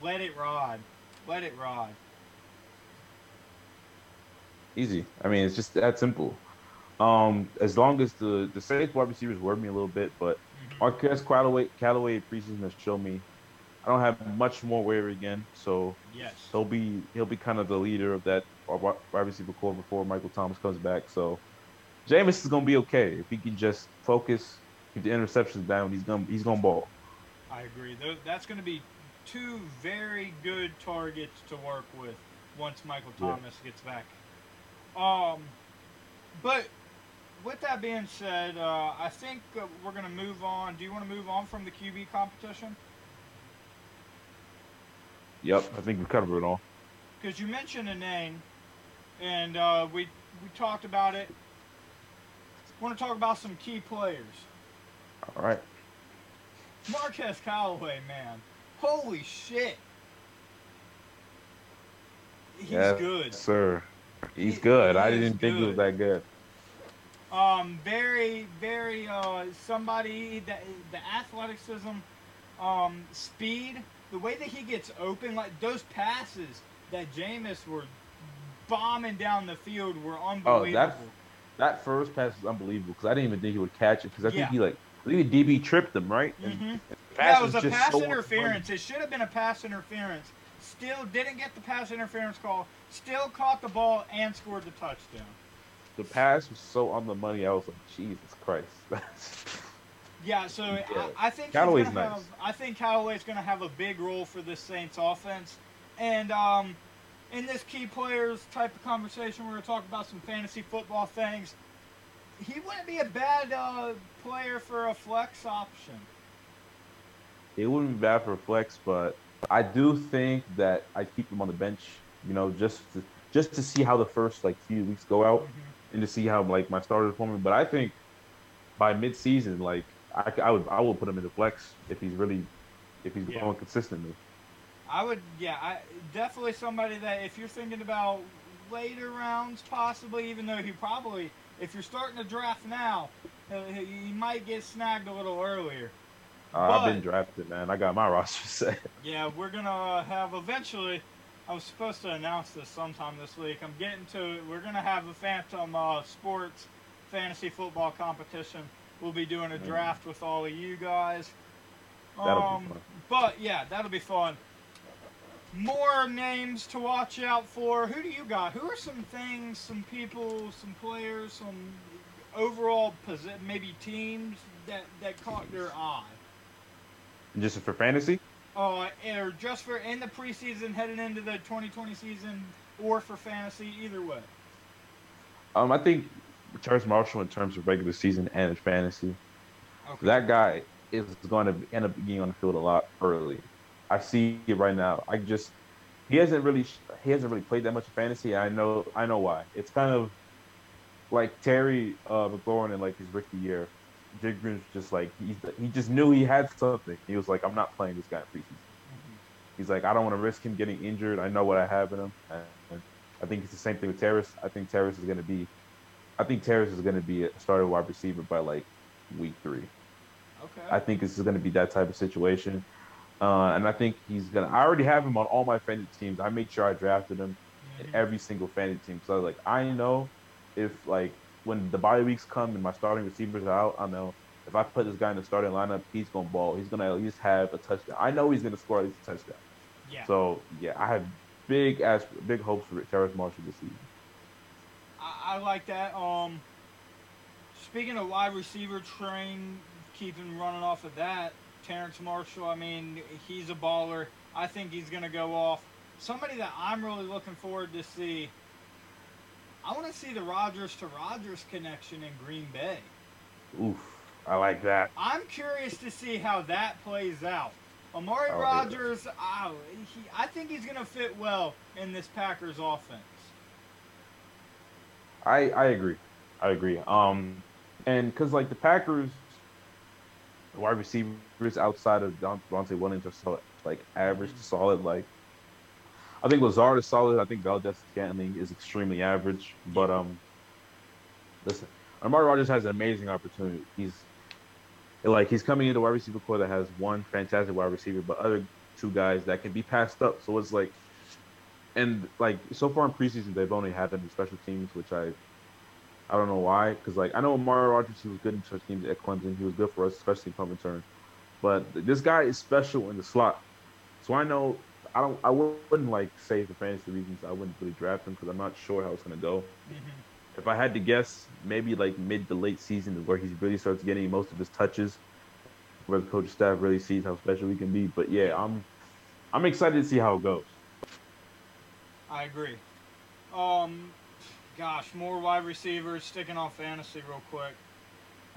Let it ride. Let it ride. Easy. I mean, it's just that simple. As long as the safe wide receivers worry me a little bit, but Marquez Callaway preseason has shown me I don't have much more wear again, so yes. he'll be kind of the leader of that wide receiver core before Michael Thomas comes back. So Jameis is gonna be okay if he can just focus, get the interceptions down. He's gonna ball. I agree. That's gonna be 2 very good targets to work with once Michael Thomas gets back. But with that being said, I think we're gonna move on. Do you want to move on from the QB competition? Yep, I think we've covered it all. Because you mentioned a name, and we talked about it. I want to talk about some key players. All right. Marquez Callaway, man. Holy shit. He's good. Sir. He's good. I didn't think he was that good. Very, very, somebody, the athleticism, speed. The way that he gets open, like those passes that Jameis were bombing down the field were unbelievable. Oh, that first pass was unbelievable because I didn't even think he would catch it because I think the DB tripped him, right? And that was a pass interference. It should have been a pass interference. Still didn't get the pass interference call. Still caught the ball and scored the touchdown. The pass was so on the money. I was like, Jesus Christ. Yeah, so I think Callaway's nice. I think Callaway's going to have a big role for this Saints offense. And in this key players type of conversation, we're going to talk about some fantasy football things. He wouldn't be a bad player for a flex option. It wouldn't be bad for a flex, but I do think that I keep him on the bench, you know, just to see how the first few weeks go out and to see how my starters perform. But I think by midseason, I will put him in the flex if he's going consistently. I definitely somebody that if you're thinking about later rounds, possibly, even though he probably, if you're starting to draft now, you might get snagged a little earlier. I've been drafted, man. I got my roster set. Yeah, we're going to have eventually, I was supposed to announce this sometime this week. I'm getting to it. We're going to have a Phantom Sports Fantasy Football Competition. We'll be doing a draft with all of you guys. That'll be fun. But, yeah, that'll be fun. More names to watch out for. Who do you got? Who are some things, some people, some players, some overall maybe teams that caught your eye? Just for fantasy? Or just for in the preseason heading into the 2020 season, or for fantasy, either way? I think Terrace Marshall in terms of regular season and fantasy. Okay. That guy is going to end up getting on the field a lot early. I see it right now. He hasn't really played that much in fantasy. I know why. It's kind of like Terry McLaurin in like his rookie year. Jake Green's just like he just knew he had something. He was like, I'm not playing this guy in preseason. Mm-hmm. He's like, I don't want to risk him getting injured. I know what I have in him. And I think it's the same thing with Terrace. I think Terrace is going to be a starting wide receiver by like week 3. Okay. I think this is going to be that type of situation. And I think I already have him on all my fantasy teams. I made sure I drafted him in every single fantasy team. So I was like, I know if like when the bye weeks come and my starting receivers are out, I know if I put this guy in the starting lineup, he's going to ball. He's going to at least have a touchdown. I know he's going to score at least a touchdown. Yeah. So, yeah, I have big hopes for Terrace Marshall this season. I like that. Speaking of wide receiver train, keeping running off of that, Terrace Marshall, I mean, he's a baller. I think he's going to go off. Somebody that I'm really looking forward to see, I want to see the Rodgers to Rodgers connection in Green Bay. Oof, I like that. I'm curious to see how that plays out. Amari Rodgers, I think he's going to fit well in this Packers offense. I agree. And because, like, the Packers wide receivers outside of Dante Williams are so, like, average to solid. Like, I think Lazard is solid. I think Valdez Scantling is extremely average. But listen, Amari Rodgers has an amazing opportunity. He's coming into a wide receiver core that has one fantastic wide receiver, but other two guys that can be passed up. So it's like, and like so far in preseason they've only had them in special teams, which I don't know why, because like I know Amari Rodgers, he was good in special teams at Clemson. He was good for us, especially in punt return. But this guy is special in the slot, so I know I wouldn't like say for fantasy reasons I wouldn't really draft him because I'm not sure how it's gonna go. Mm-hmm. If I had to guess, maybe like mid to late season is where he really starts getting most of his touches, where the coaching staff really sees how special he can be. But yeah, I'm excited to see how it goes. I agree. Gosh, more wide receivers. Sticking on fantasy real quick,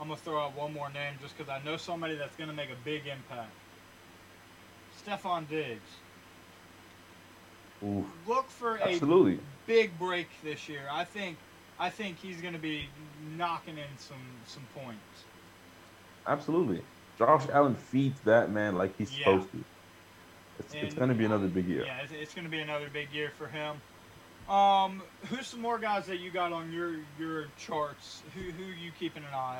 I'm going to throw out one more name just because I know somebody that's going to make a big impact. Stephon Diggs. Ooh, look for a big break this year. I think he's going to be knocking in some points. Absolutely. Josh Allen feeds that man like he's supposed to. It's going to be another big year. Yeah, it's going to be another big year for him. Who's some more guys that you got on your charts? Who are you keeping an eye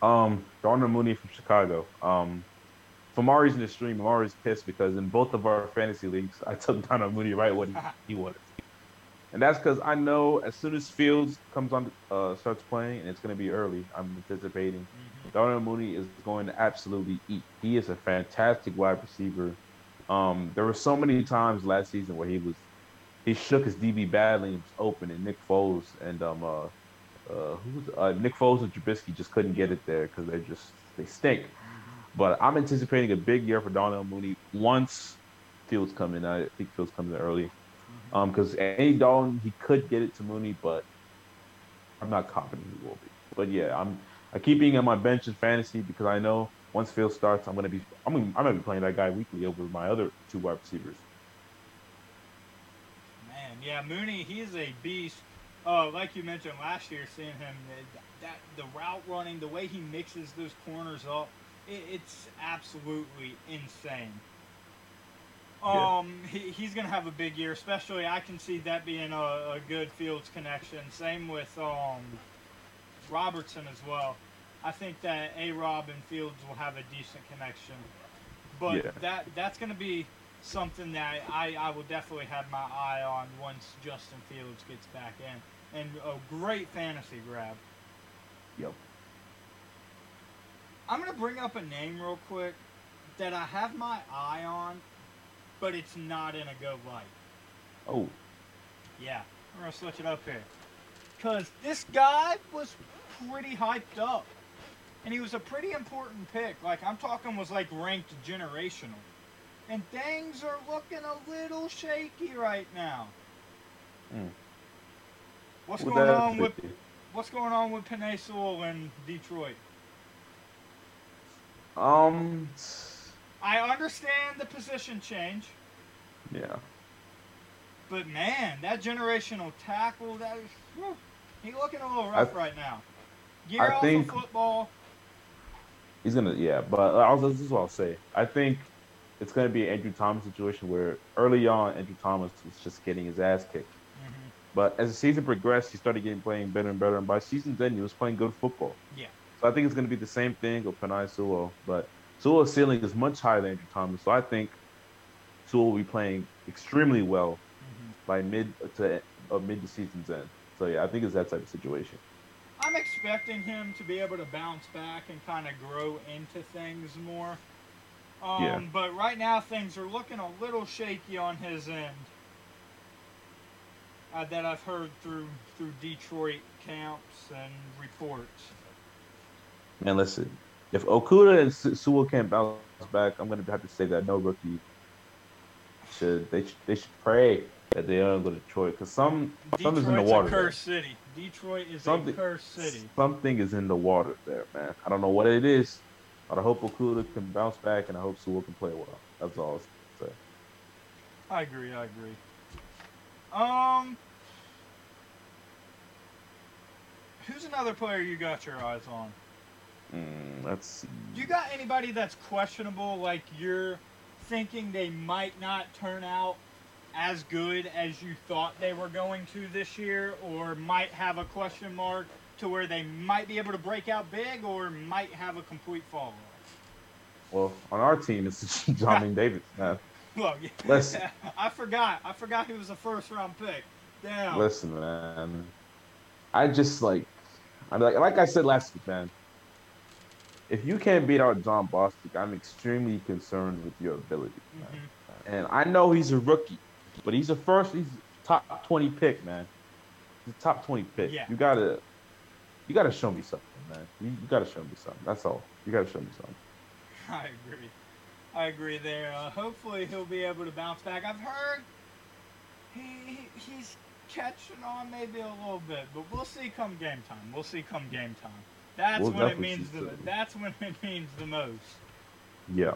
on? Darnell Mooney from Chicago. For Mari's in the stream, Mari's pissed because in both of our fantasy leagues, I took Darnell Mooney right when he wanted. And that's because I know as soon as Fields comes on, starts playing, and it's going to be early, I'm anticipating, Darnell Mooney is going to absolutely eat. He is a fantastic wide receiver. There were so many times last season where he shook his DB badly and was open, and Nick Foles and Trubisky just couldn't get it there because they stink. But I'm anticipating a big year for Darnell Mooney once Fields come in. I think Fields comes in early. Because Andy Dalton, he could get it to Mooney, but I'm not confident he will be. But yeah, I'm keeping him on my bench in fantasy because I know once Fields starts, I'm gonna be playing that guy weekly over my other two wide receivers. Man, yeah, Mooney, he's a beast. Like you mentioned last year, seeing him, the route running, the way he mixes those corners up, it's absolutely insane. He's going to have a big year, especially I can see that being a good Fields connection. Same with Robertson as well. I think that A-Rob and Fields will have a decent connection. But that's going to be something that I will definitely have my eye on once Justin Fields gets back in. And a great fantasy grab. Yep. I'm going to bring up a name real quick that I have my eye on, but it's not in a good light. Oh. Yeah, we're going to switch it up here. Because this guy was pretty hyped up. And he was a pretty important pick. Like, I'm talking was, like, ranked generational. And things are looking a little shaky right now. What's going on with Penei Sewell in Detroit? I understand the position change. Yeah. But man, that generational tackle, that is, he's looking a little rough right now. Year off of football. He's gonna, yeah. But also, this is what I'll say. I think it's gonna be an Andrew Thomas situation where early on Andrew Thomas was just getting his ass kicked. Mm-hmm. But as the season progressed, he started playing better and better. And by season's end, he was playing good football. Yeah. So I think it's gonna be the same thing with Penei Sewell, but Sewell's ceiling is much higher than Andrew Thomas. So I think Sewell will be playing extremely well by mid to season's end. So yeah, I think it's that type of situation. I'm expecting him to be able to bounce back and kind of grow into things more. Yeah. But right now things are looking a little shaky on his end. That I've heard through Detroit camps and reports. Man, listen, if Okuda and Sewell can't bounce back, I'm gonna have to say that no rookie should pray that they don't go to Detroit, because something's in the water. Detroit's a cursed city. Detroit is a cursed city. Something is in the water there, man. I don't know what it is, but I hope Okuda can bounce back, and I hope Sewell can play well. That's all I say. I agree. Who's another player you got your eyes on? Let's see. You got anybody that's questionable, like you're thinking they might not turn out as good as you thought they were going to this year, or might have a question mark to where they might be able to break out big or might have a complete fall off? Well, on our team, it's Jamin Davis. Man. Well, yeah. Listen, I forgot he was a first-round pick. Damn. Listen, man. I said last week, man. If you can't beat out John Bostic, I'm extremely concerned with your ability, man. Mm-hmm. And I know he's a rookie, but he's a top 20 pick, man. He's a top 20 pick. Yeah. You gotta show me something, man. You gotta show me something. That's all. You gotta show me something. I agree there. Hopefully he'll be able to bounce back. I've heard he's catching on maybe a little bit, but we'll see come game time. That's what it means. That's when it means the most. Yeah.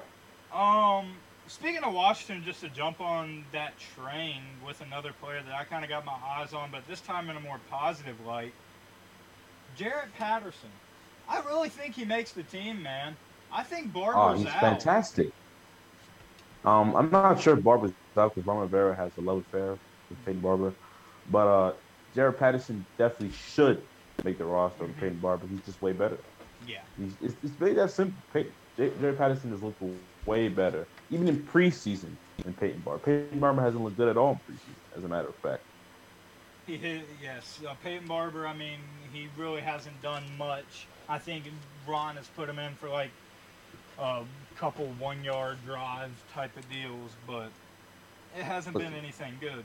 Speaking of Washington, just to jump on that train with another player that I kind of got my eyes on, but this time in a more positive light, Jarrett Patterson. I really think he makes the team, man. I think Barber's out. Fantastic. I'm not sure Barber's out because Ron Rivera has a love affair with Peyton Barber. But Jarrett Patterson definitely should make the roster with Peyton Barber. He's just way better. Yeah. It's really that simple. Jarrett Patterson has looked way better, even in preseason, than Peyton Barber. Peyton Barber hasn't looked good at all in preseason, as a matter of fact. Peyton Barber, I mean, he really hasn't done much. I think Ron has put him in for like a couple 1-yard drive type of deals, but it hasn't been anything good.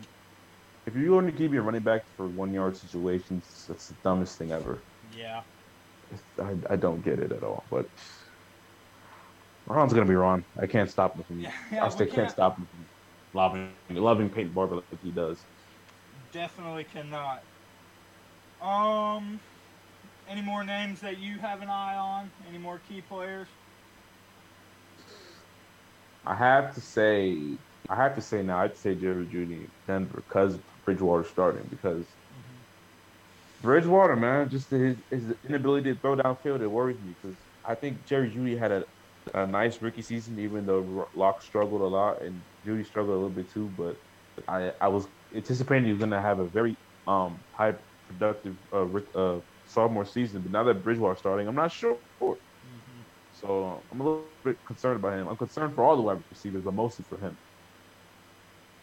If you're going to keep your running back for 1-yard situations, that's the dumbest thing ever. Yeah. I don't get it at all, but Ron's going to be Ron. I can't stop him from can't stop him from loving Peyton Barber like he does. Definitely cannot. Any more names that you have an eye on? Any more key players? I have to say Jerry Jeudy, Denver, because Bridgewater starting. Because Bridgewater, man, just his inability to throw downfield, it worries me. Because I think Jerry Jeudy had a nice rookie season, even though Lock struggled a lot and Jeudy struggled a little bit too. But I was anticipating he was going to have a very high productive sophomore season. But now that Bridgewater's starting, I'm not sure. So I'm a little bit concerned about him. I'm concerned for all the wide receivers, but mostly for him.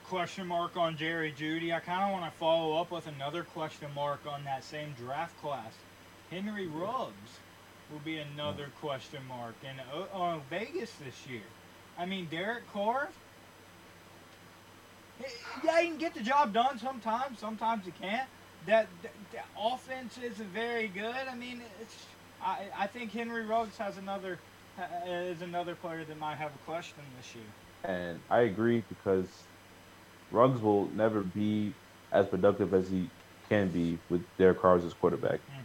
Question mark on Jerry Jeudy. I kind of want to follow up with another question mark on that same draft class. Henry Ruggs will be another question mark in Vegas this year. I mean, Derek Carr, he can get the job done sometimes. Sometimes he can't. That offense isn't very good. I mean, I think Henry Ruggs is another player that might have a question this year. And I agree because Ruggs will never be as productive as he can be with Derek Carr as his quarterback. Mm-hmm.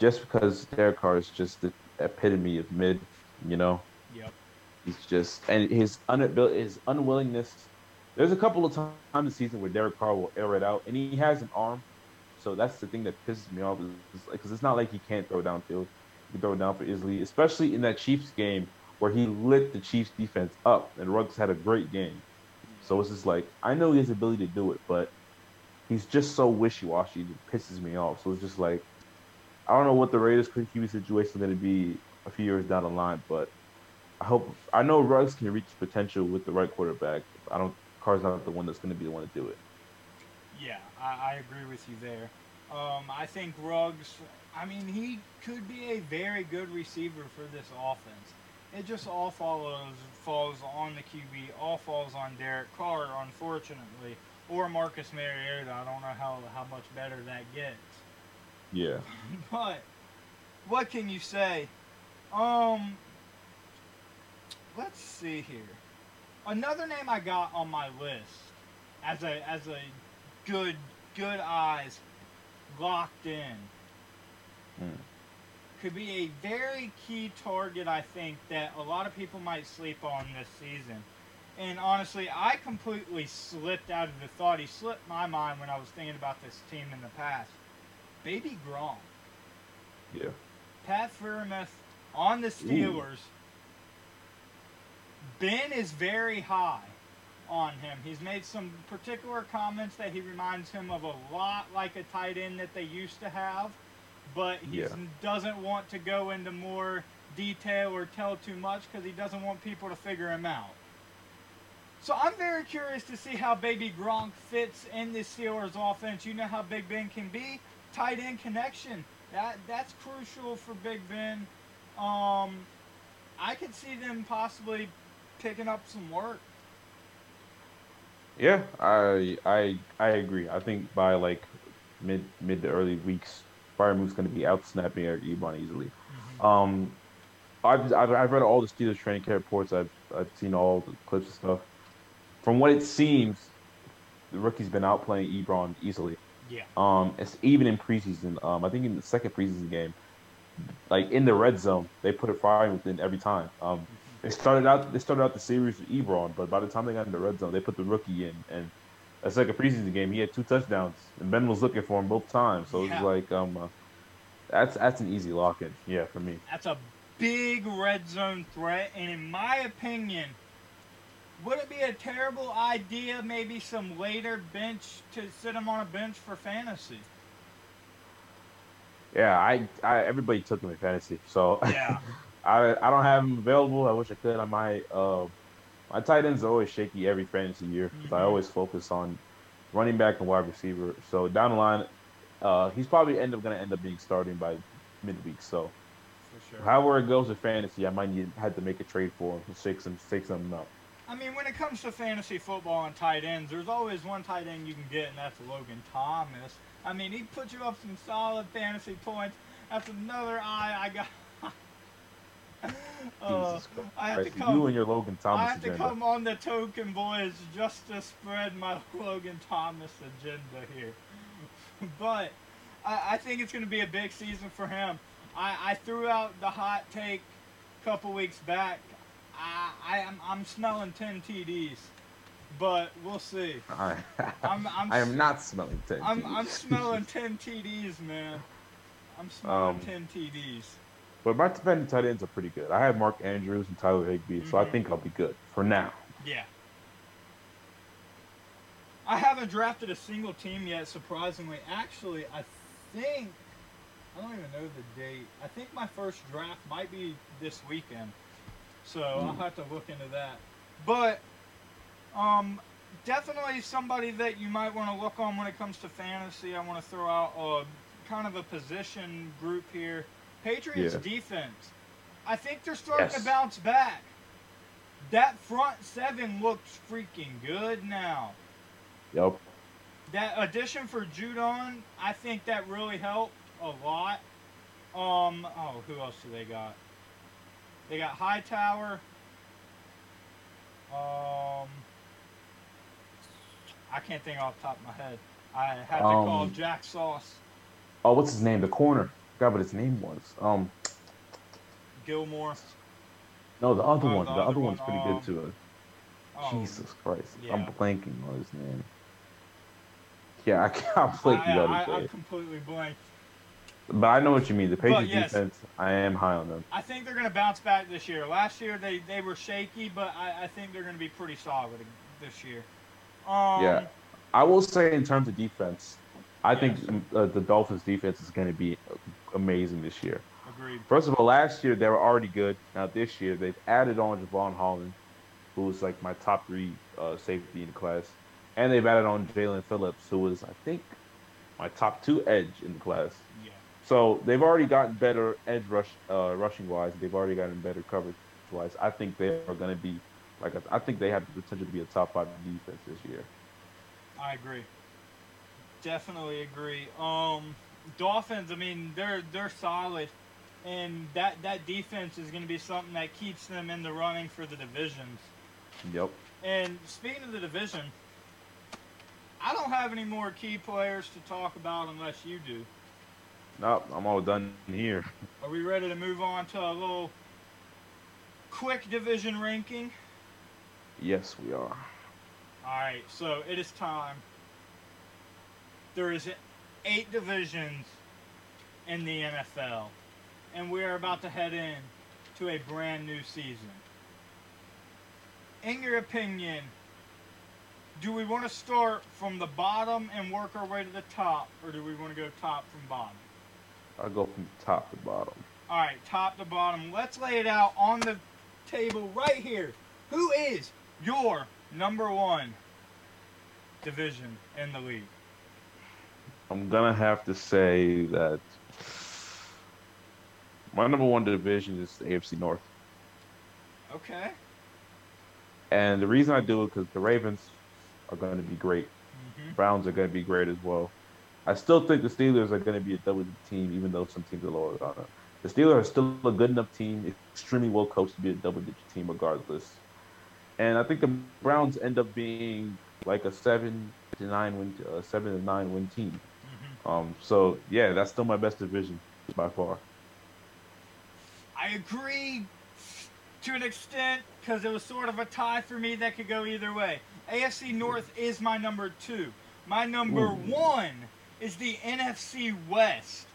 Just because Derek Carr is just the epitome of mid, you know? Yep. He's just – and his unwillingness – there's a couple of times this season where Derek Carr will air it out, and he has an arm. So that's the thing that pisses me off, because it's not like he can't throw downfield. He can throw downfield easily, especially in that Chiefs game where he lit the Chiefs defense up, and Ruggs had a great game. So it's just like, I know he has the ability to do it, but he's just so wishy-washy. It pisses me off. So it's just like, I don't know what the Raiders' QB situation is going to be a few years down the line, but I know Ruggs can reach potential with the right quarterback. Carr's not the one that's going to be the one to do it. Yeah, I agree with you there. I think Ruggs, he could be a very good receiver for this offense. It just all falls on the QB, all falls on Derek Carr, unfortunately, or Marcus Mariota. I don't know how much better that gets. Yeah. But what can you say? Let's see here. Another name I got on my list as a good eyes locked in. Could be a very key target, I think, that a lot of people might sleep on this season. And honestly, I completely slipped out of the thought. He slipped my mind when I was thinking about this team in the past. Baby Gronk. Yeah. Pat Freiermuth on the Steelers. Ooh. Ben is very high on him. He's made some particular comments that he reminds him of a lot like a tight end that they used to have. But he doesn't want to go into more detail or tell too much because he doesn't want people to figure him out. So I'm very curious to see how Baby Gronk fits in this Steelers offense. You know how Big Ben can be. Tight end connection. That's crucial for Big Ben. I could see them possibly picking up some work. Yeah, I agree. I think by like mid to early weeks, Freiermuth's going to be out snapping Eric Ebron easily. Mm-hmm. I've read all the Steelers training camp reports. I've seen all the clips and stuff. From what it seems, the rookie's been outplaying Ebron easily. Yeah. It's even in preseason. I think in the second preseason game, like in the red zone, they put a Freiermuth in every time. They started out the series with Ebron, but by the time they got in the red zone, they put the rookie in. And the second preseason game, he had 2 touchdowns, and Ben was looking for him both times. So it was like, that's an easy lock in, for me. That's a big red zone threat, and in my opinion, would it be a terrible idea maybe some later bench to sit him on a bench for fantasy? Yeah, I everybody took him in fantasy, so yeah. I don't have him available. I wish I could. I might. My tight ends are always shaky every fantasy year because I always focus on running back and wide receiver. So down the line, he's probably going to end up being starting by midweek. So for sure. However it goes with fantasy, I might have to make a trade for him and shake something up. I mean, when it comes to fantasy football and tight ends, there's always one tight end you can get, and that's Logan Thomas. I mean, he put you up some solid fantasy points. That's another eye I got. I have to come. You and your Logan Thomas. I have to come on the token boys just to spread my Logan Thomas agenda here. But I think it's going to be a big season for him. I threw out the hot take a couple weeks back. I'm smelling 10 TDs, but we'll see. I am not smelling 10 TDs. I'm smelling 10 TDs, man. I'm smelling 10 TDs. But my defending tight ends are pretty good. I have Mark Andrews and Tyler Higbee, so I think I'll be good for now. Yeah. I haven't drafted a single team yet, surprisingly. Actually, I don't even know the date. I think my first draft might be this weekend. So I'll have to look into that. But definitely somebody that you might want to look on when it comes to fantasy. I want to throw out kind of a position group here. Patriots defense. I think they're starting to bounce back. That front seven looks freaking good now. Yep. That addition for Judon, I think that really helped a lot. Who else do they got? They got Hightower. I can't think off the top of my head. I had to call Jack Sauce. Oh, what's his name? The corner. I forgot what his name was. Gilmore. No, the other one. The other one's pretty good too. Jesus Christ. Yeah. I'm blanking on his name. Yeah, I blanked the other day. I completely blanked. But I know what you mean. The Patriots defense, I am high on them. I think they're going to bounce back this year. Last year they were shaky, but I think they're going to be pretty solid this year. Yeah. I will say in terms of defense, I think the Dolphins' defense is going to be amazing this year. Agreed. First of all, last year they were already good. Now this year they've added on Javon Holland, who was like my top three safety in the class. And they've added on Jalen Phillips, who was, I think, my top two edge in the class. Yeah. So they've already gotten better edge rushing-wise. They've already gotten better coverage-wise. I think they are going to be – like I think they have the potential to be a top-five defense this year. I agree. Definitely agree. Dolphins, I mean, they're solid. And that defense is going to be something that keeps them in the running for the divisions. Yep. And speaking of the division, I don't have any more key players to talk about unless you do. Nope, I'm all done here. Are we ready to move on to a little quick division ranking? Yes, we are. All right, so it is time. There is 8 divisions in the NFL, and we are about to head in to a brand new season. In your opinion, do we want to start from the bottom and work our way to the top, or do we want to go top from bottom? I'll go from top to bottom. All right, top to bottom. Let's lay it out on the table right here. Who is your number one division in the league? I'm going to have to say that my number one division is the AFC North. Okay. And the reason I do it because the Ravens are going to be great. Mm-hmm. Browns are going to be great as well. I still think the Steelers are going to be a double team, even though some teams are lower on them. The Steelers are still a good enough team, extremely well coached to be a double-digit team regardless. And I think the Browns end up being like a 7 to 9 win team. Mm-hmm. So yeah, that's still my best division by far. I agree to an extent because it was sort of a tie for me that could go either way. AFC North is my number 2. My number 1 is the NFC West.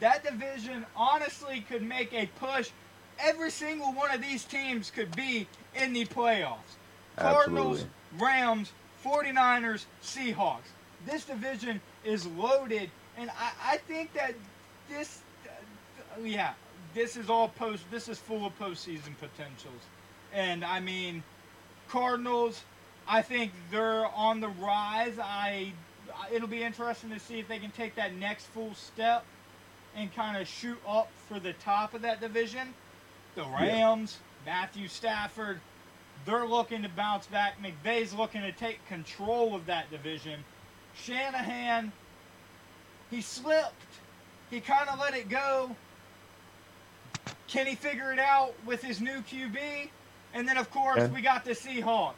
That division honestly could make a push. Every single one of these teams could be in the playoffs. Cardinals, Rams, 49ers, Seahawks. This division is loaded, and I think that this is full of postseason potentials. And I mean, Cardinals, I think they're on the rise. It'll be interesting to see if they can take that next full step and kind of shoot up for the top of that division. The Rams, Matthew Stafford, they're looking to bounce back. McVay's looking to take control of that division. Shanahan, he slipped. He kind of let it go. Can he figure it out with his new QB? And then, of course, we got the Seahawks.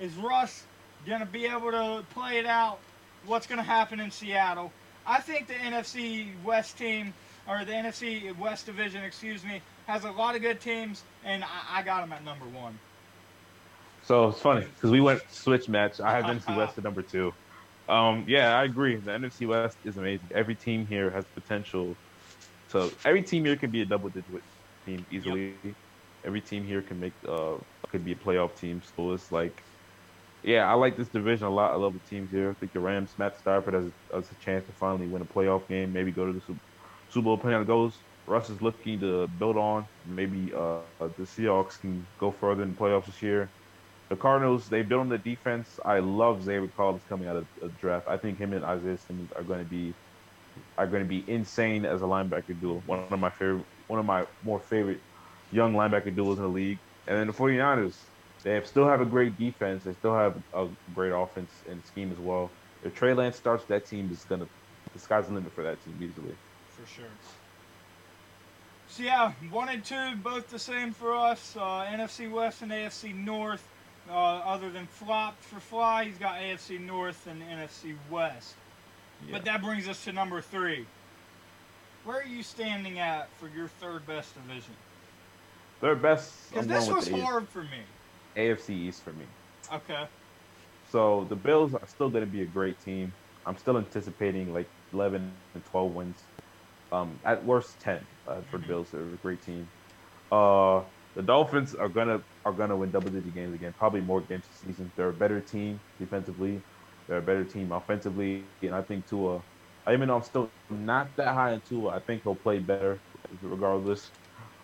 Is Russ going to be able to play it out? What's going to happen in Seattle? I think the NFC West team, or the NFC West division, has a lot of good teams, and I got them at number 1. So it's funny because we went switch match. I have NFC West at number 2. Yeah, I agree. The NFC West is amazing. Every team here has potential. So every team here can be a double-digit team easily. Yep. Every team here can could be a playoff team. So it's like, yeah, I like this division a lot. I love the teams here. I think the Rams, Matt Stafford has a chance to finally win a playoff game, maybe go to the Super Bowl, depending on how it goes. Russ is looking to build on. Maybe the Seahawks can go further in the playoffs this year. The Cardinals, they build on the defense. I love Xavier Collins coming out of the draft. I think him and Isaiah Simmons are going to be insane as a linebacker duo. One of my more favorite young linebacker duos in the league. And then the 49ers. They still have a great defense. They still have a great offense and scheme as well. If Trey Lance starts, that team is going to – the sky's the limit for that team easily. For sure. So, yeah, 1 and 2, both the same for us, NFC West and AFC North. Other than flop for fly, he's got AFC North and NFC West. Yeah. But that brings us to number three. Where are you standing at for your third best division? Third best. Because this was hard for me. AFC East for me. Okay. So the Bills are still going to be a great team. I'm still anticipating like 11 and 12 wins. At worst 10 for the Bills. They're a great team. The Dolphins are gonna win double-digit games again, probably more games this season. They're a better team defensively. They're a better team offensively, and I think Tua. Even though I'm still not that high in Tua, I think he'll play better regardless.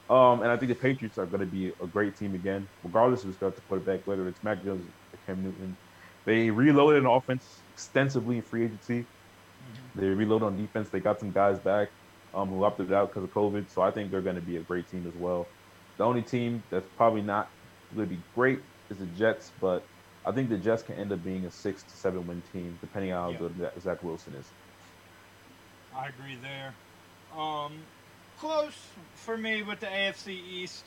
And I think the Patriots are going to be a great team again, regardless of who's got the quarterback, whether it's Mac Jones or Cam Newton. They reloaded an offense extensively in free agency. They reloaded on defense. They got some guys back who opted out because of COVID, so I think they're going to be a great team as well. The only team that's probably not going to be great is the Jets, but I think the Jets can end up being a 6 to 7 win team, depending on how good Zach Wilson is. I agree there. Close for me with the AFC East.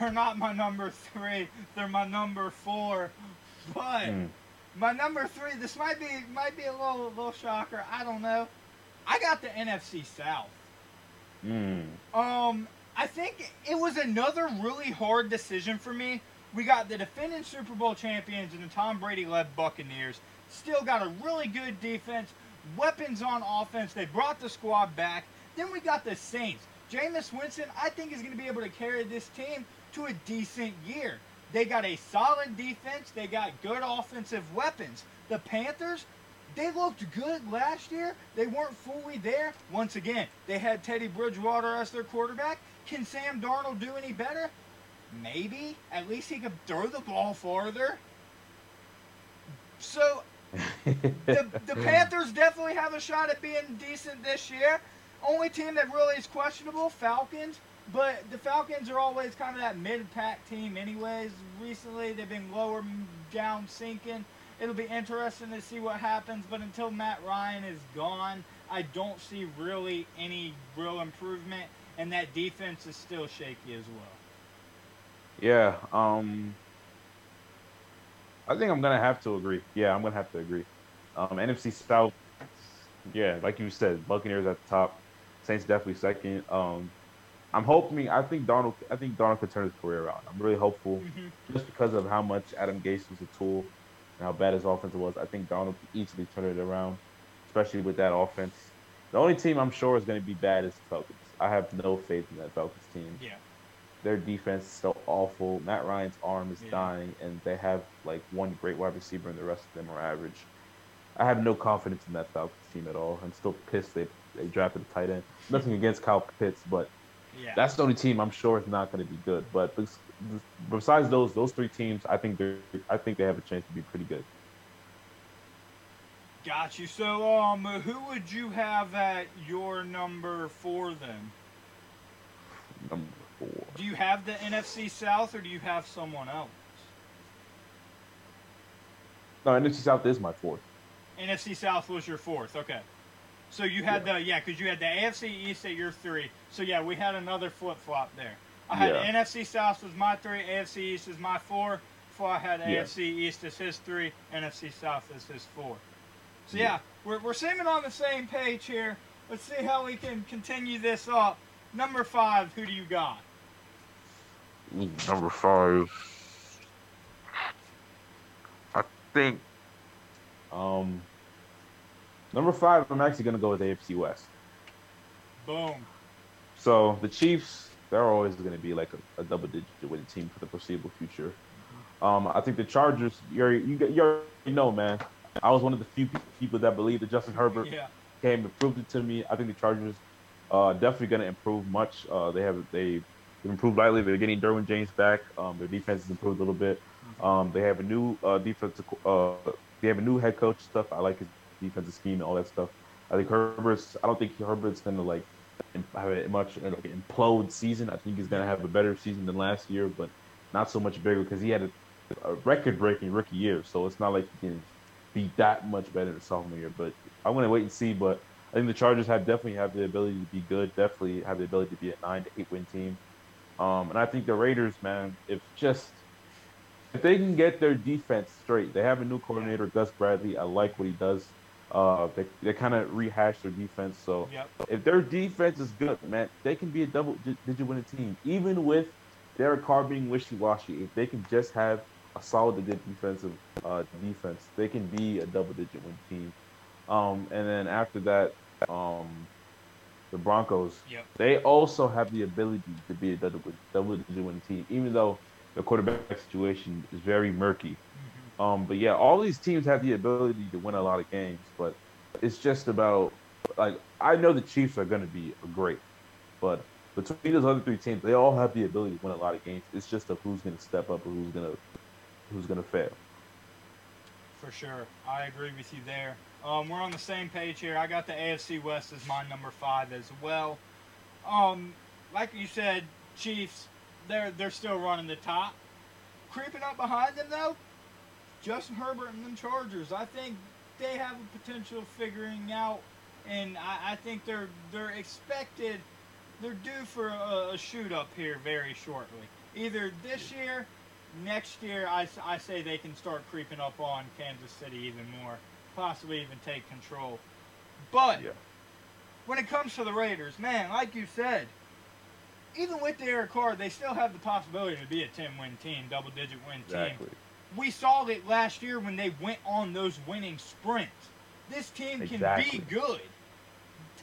They're not my number three. They're my number four. But my number three, this might be a little shocker. I don't know. I got the NFC South. I think it was another really hard decision for me. We got the defending Super Bowl champions and the Tom Brady-led Buccaneers. Still got a really good defense. Weapons on offense. They brought the squad back. Then we got the Saints. Jameis Winston, I think, is going to be able to carry this team to a decent year. They got a solid defense. They got good offensive weapons. The Panthers, they looked good last year. They weren't fully there. Once again, they had Teddy Bridgewater as their quarterback. Can Sam Darnold do any better? Maybe. At least he could throw the ball farther. So... the Panthers definitely have a shot at being decent this year. Only team that really is questionable, Falcons. But the Falcons are always kind of that mid-pack team anyways. Recently, they've been lower down sinking. It'll be interesting to see what happens. But until Matt Ryan is gone, I don't see really any real improvement. And that defense is still shaky as well. Yeah, I think I'm going to have to agree. Yeah, I'm going to have to agree. NFC South, yeah, like you said, Buccaneers at the top. Saints definitely second. I'm hoping – I think Donald could turn his career around. I'm really hopeful just because of how much Adam Gase was a tool and how bad his offense was. I think Donald could easily turn it around, especially with that offense. The only team I'm sure is going to be bad is the Falcons. I have no faith in that Falcons team. Yeah. Their defense is so awful. Matt Ryan's arm is dying, and they have, like, one great wide receiver, and the rest of them are average. I have no confidence in that Falcons team at all. I'm still pissed they drafted a tight end. Nothing against Kyle Pitts, but that's the only team I'm sure is not going to be good. But besides those three teams, I think they have a chance to be pretty good. Got you. So, who would you have at your number four then? Do you have the NFC South, or do you have someone else? No, NFC South is my fourth. NFC South was your fourth, okay. So you had because you had the AFC East at your three. So, yeah, we had another flip-flop there. I had NFC South was my three, AFC East is my four. Before I had AFC East as his three, NFC South as his four. So, we're seeming on the same page here. Let's see how we can continue this up. Number five, who do you got? Number five, I think. Number five, I'm actually going to go with AFC West. Boom. So the Chiefs, they're always going to be like a double-digit winning team for the foreseeable future. I think the Chargers, you already know, man. I was one of the few people that believed that Justin Herbert came and proved it to me. I think the Chargers definitely going to improve much. They improved lightly. They're getting Derwin James back. Their defense has improved a little bit. They have a new they have a new head coach stuff. I like his defensive scheme and all that stuff. I don't think Herbert's going to like have much like an implode season. I think he's going to have a better season than last year, but not so much bigger because he had a record-breaking rookie year. So it's not like he can be that much better than sophomore year. But I'm going to wait and see. But I think the Chargers definitely have the ability to be good. Definitely have the ability to be a 9 to 8 win team. And I think the Raiders, man, if just If they can get their defense straight, they have a new coordinator, Gus Bradley. I like what he does. They kind of rehash their defense. So if their defense is good, man, they can be a double-digit winning team. Even with Derek Carr being wishy-washy, if they can just have a solid defensive defense, they can be a double-digit win team. And then after that, the Broncos, they also have the ability to be a double-digit win team, even though the quarterback situation is very murky. But yeah, all these teams have the ability to win a lot of games, but it's just about, like, I know the Chiefs are going to be great, but between those other three teams, they all have the ability to win a lot of games. It's just of who's going to step up and who's going to fail. For sure. I agree with you there. We're on the same page here. I got the AFC West as my number 5 as well. Like you said, Chiefs, they're still running the top. Creeping up behind them, though, Justin Herbert and the Chargers, I think they have a potential of figuring out, and I think they're due for a shoot up here very shortly. Either this year, next year, I say they can start creeping up on Kansas City even more, possibly even take control. But when it comes to the Raiders, man, like you said, even with Derek Carr, they still have the possibility to be a 10-win team, double-digit win team. We saw it last year when they went on those winning sprints. This team can be good.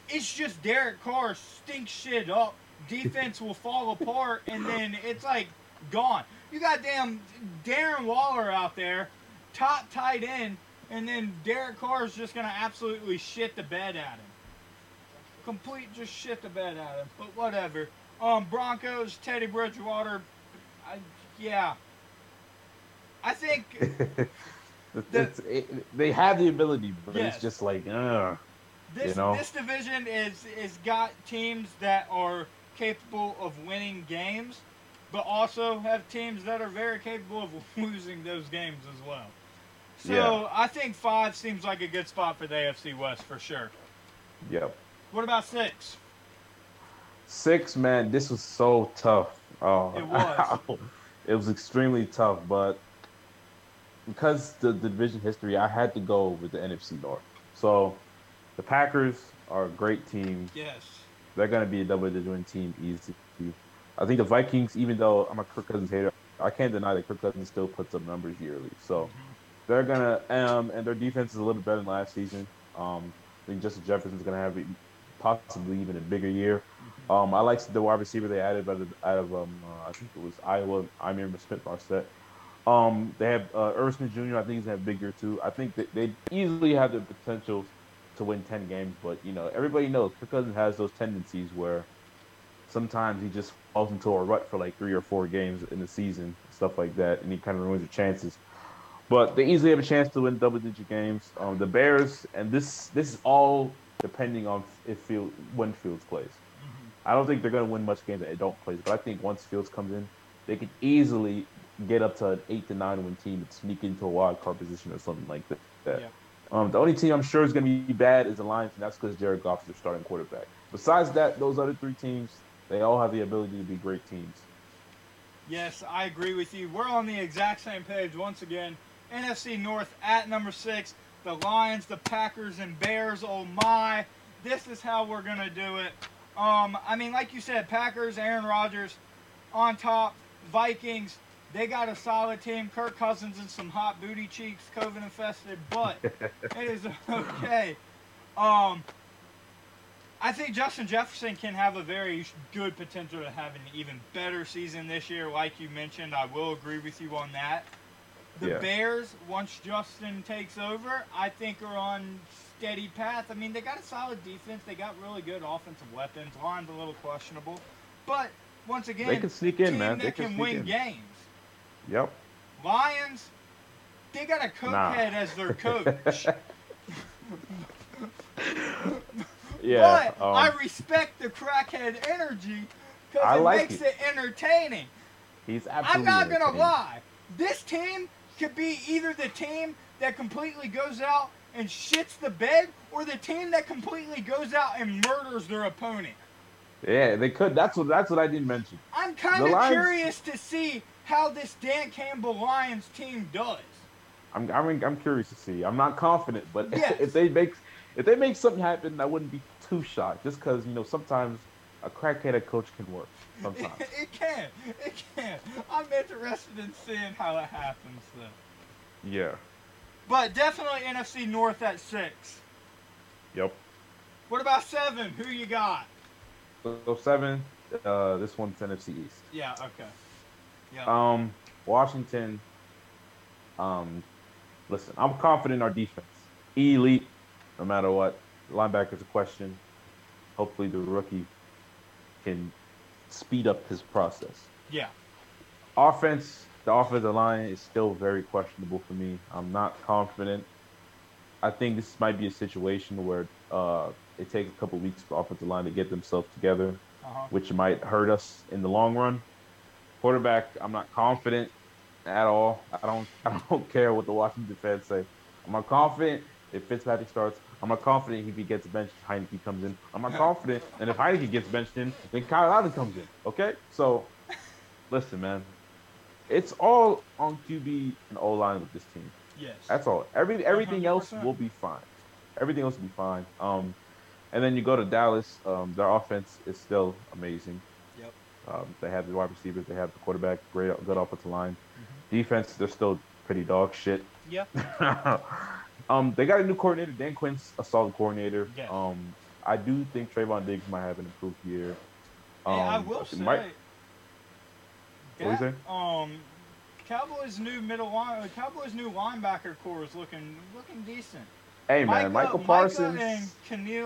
It's just Derek Carr stinks shit up. Defense will fall apart, and then it's like gone. You got damn Darren Waller out there, top tight end, and then Derek Carr is just going to absolutely shit the bed at him. Just shit the bed at him, but whatever. Broncos, Teddy Bridgewater, I think they have the ability, but it's just like, This division is got teams that are capable of winning games, but also have teams that are very capable of losing those games as well. So I think 5 seems like a good spot for the AFC West for sure. Yep. What about 6? 6, man, this was so tough. Oh, it was. It was extremely tough, but because the division history, I had to go with the NFC North. So the Packers are a great team. Yes. They're going to be a double-digit win team easy. I think the Vikings, even though I'm a Kirk Cousins hater, I can't deny that Kirk Cousins still puts up numbers yearly. So they're going to and their defense is a little bit better than last season. I think Justin Jefferson is going to have possibly even a bigger year. I like the wide receiver they added out of I think it was Iowa, I remember Smith-Marset. They have Erskine Jr. I think he's going to have a big year too. I think that they easily have the potential to win 10 games, but everybody knows Kirk Cousins has those tendencies where sometimes he just falls into a rut for like 3 or 4 games in the season, stuff like that, and he kind of ruins your chances. But they easily have a chance to win double-digit games. The Bears, and this is all depending on when Fields plays. I don't think they're going to win much games that they don't play, but I think once Fields comes in, they could easily get up to an 8 to 9 win team and sneak into a wild card position or something like that. Yeah. The only team I'm sure is going to be bad is the Lions, and that's because Jared Goff is their starting quarterback. Besides that, those other 3 teams, they all have the ability to be great teams. Yes, I agree with you. We're on the exact same page once again. NFC North at number 6, the Lions, the Packers, and Bears. Oh my, this is how we're going to do it. I mean, like you said, Packers, Aaron Rodgers on top, Vikings. They got a solid team. Kirk Cousins and some hot booty cheeks, COVID-infested, but it is okay. I think Justin Jefferson can have a very good potential to have an even better season this year. Like you mentioned, I will agree with you on that. The Bears, once Justin takes over, I think are on steady path. I mean, they got a solid defense. They got really good offensive weapons. Line's a little questionable. But, once again, they can sneak in, man. They can win games. Yep. Lions, they got a cokehead as their coach. But I respect the crackhead energy because it makes it entertaining. He's absolutely I'm not going to lie. This team could be either the team that completely goes out and shits the bed or the team that completely goes out and murders their opponent. Yeah, they could. That's what I didn't mention. I'm kind of curious to see how this Dan Campbell Lions team does. I'm curious to see. I'm not confident, but yes. if they make something happen, I wouldn't be too shocked. Just because sometimes a crackheaded coach can work. Sometimes it can. I'm interested in seeing how it happens though. Yeah. But definitely NFC North at 6. Yep. What about 7? Who you got? So 7. This one's NFC East. Yeah. Okay. Yeah. Washington. Listen, I'm confident in our defense. Elite, no matter what. Linebacker's a question. Hopefully the rookie can speed up his process. Yeah. Offense, the offensive line is still very questionable for me. I'm not confident. I think this might be a situation where it takes a couple weeks for the offensive line to get themselves together, which might hurt us in the long run. Quarterback, I'm not confident at all. I don't care what the Washington fans say. I'm not confident if Fitzpatrick starts. I'm not confident if he gets benched, Heineke comes in. I'm not confident, and if Heineke gets benched in, then Kyle Allen comes in. Okay? So, listen, man. It's all on QB and O-line with this team. Yes. That's all. Everything 100%. Else will be fine. Everything else will be fine. And then you go to Dallas. Their offense is still amazing. Yep. They have the wide receivers. They have the quarterback. Good offensive line. Mm-hmm. Defense, they're still pretty dog shit. Yep. They got a new coordinator. Dan Quinn's a solid coordinator. Yes. I do think Trayvon Diggs might have an improved year. I will say. What do you say? Cowboys' new linebacker core is looking decent. Hey man, Michael Parsons and Keanu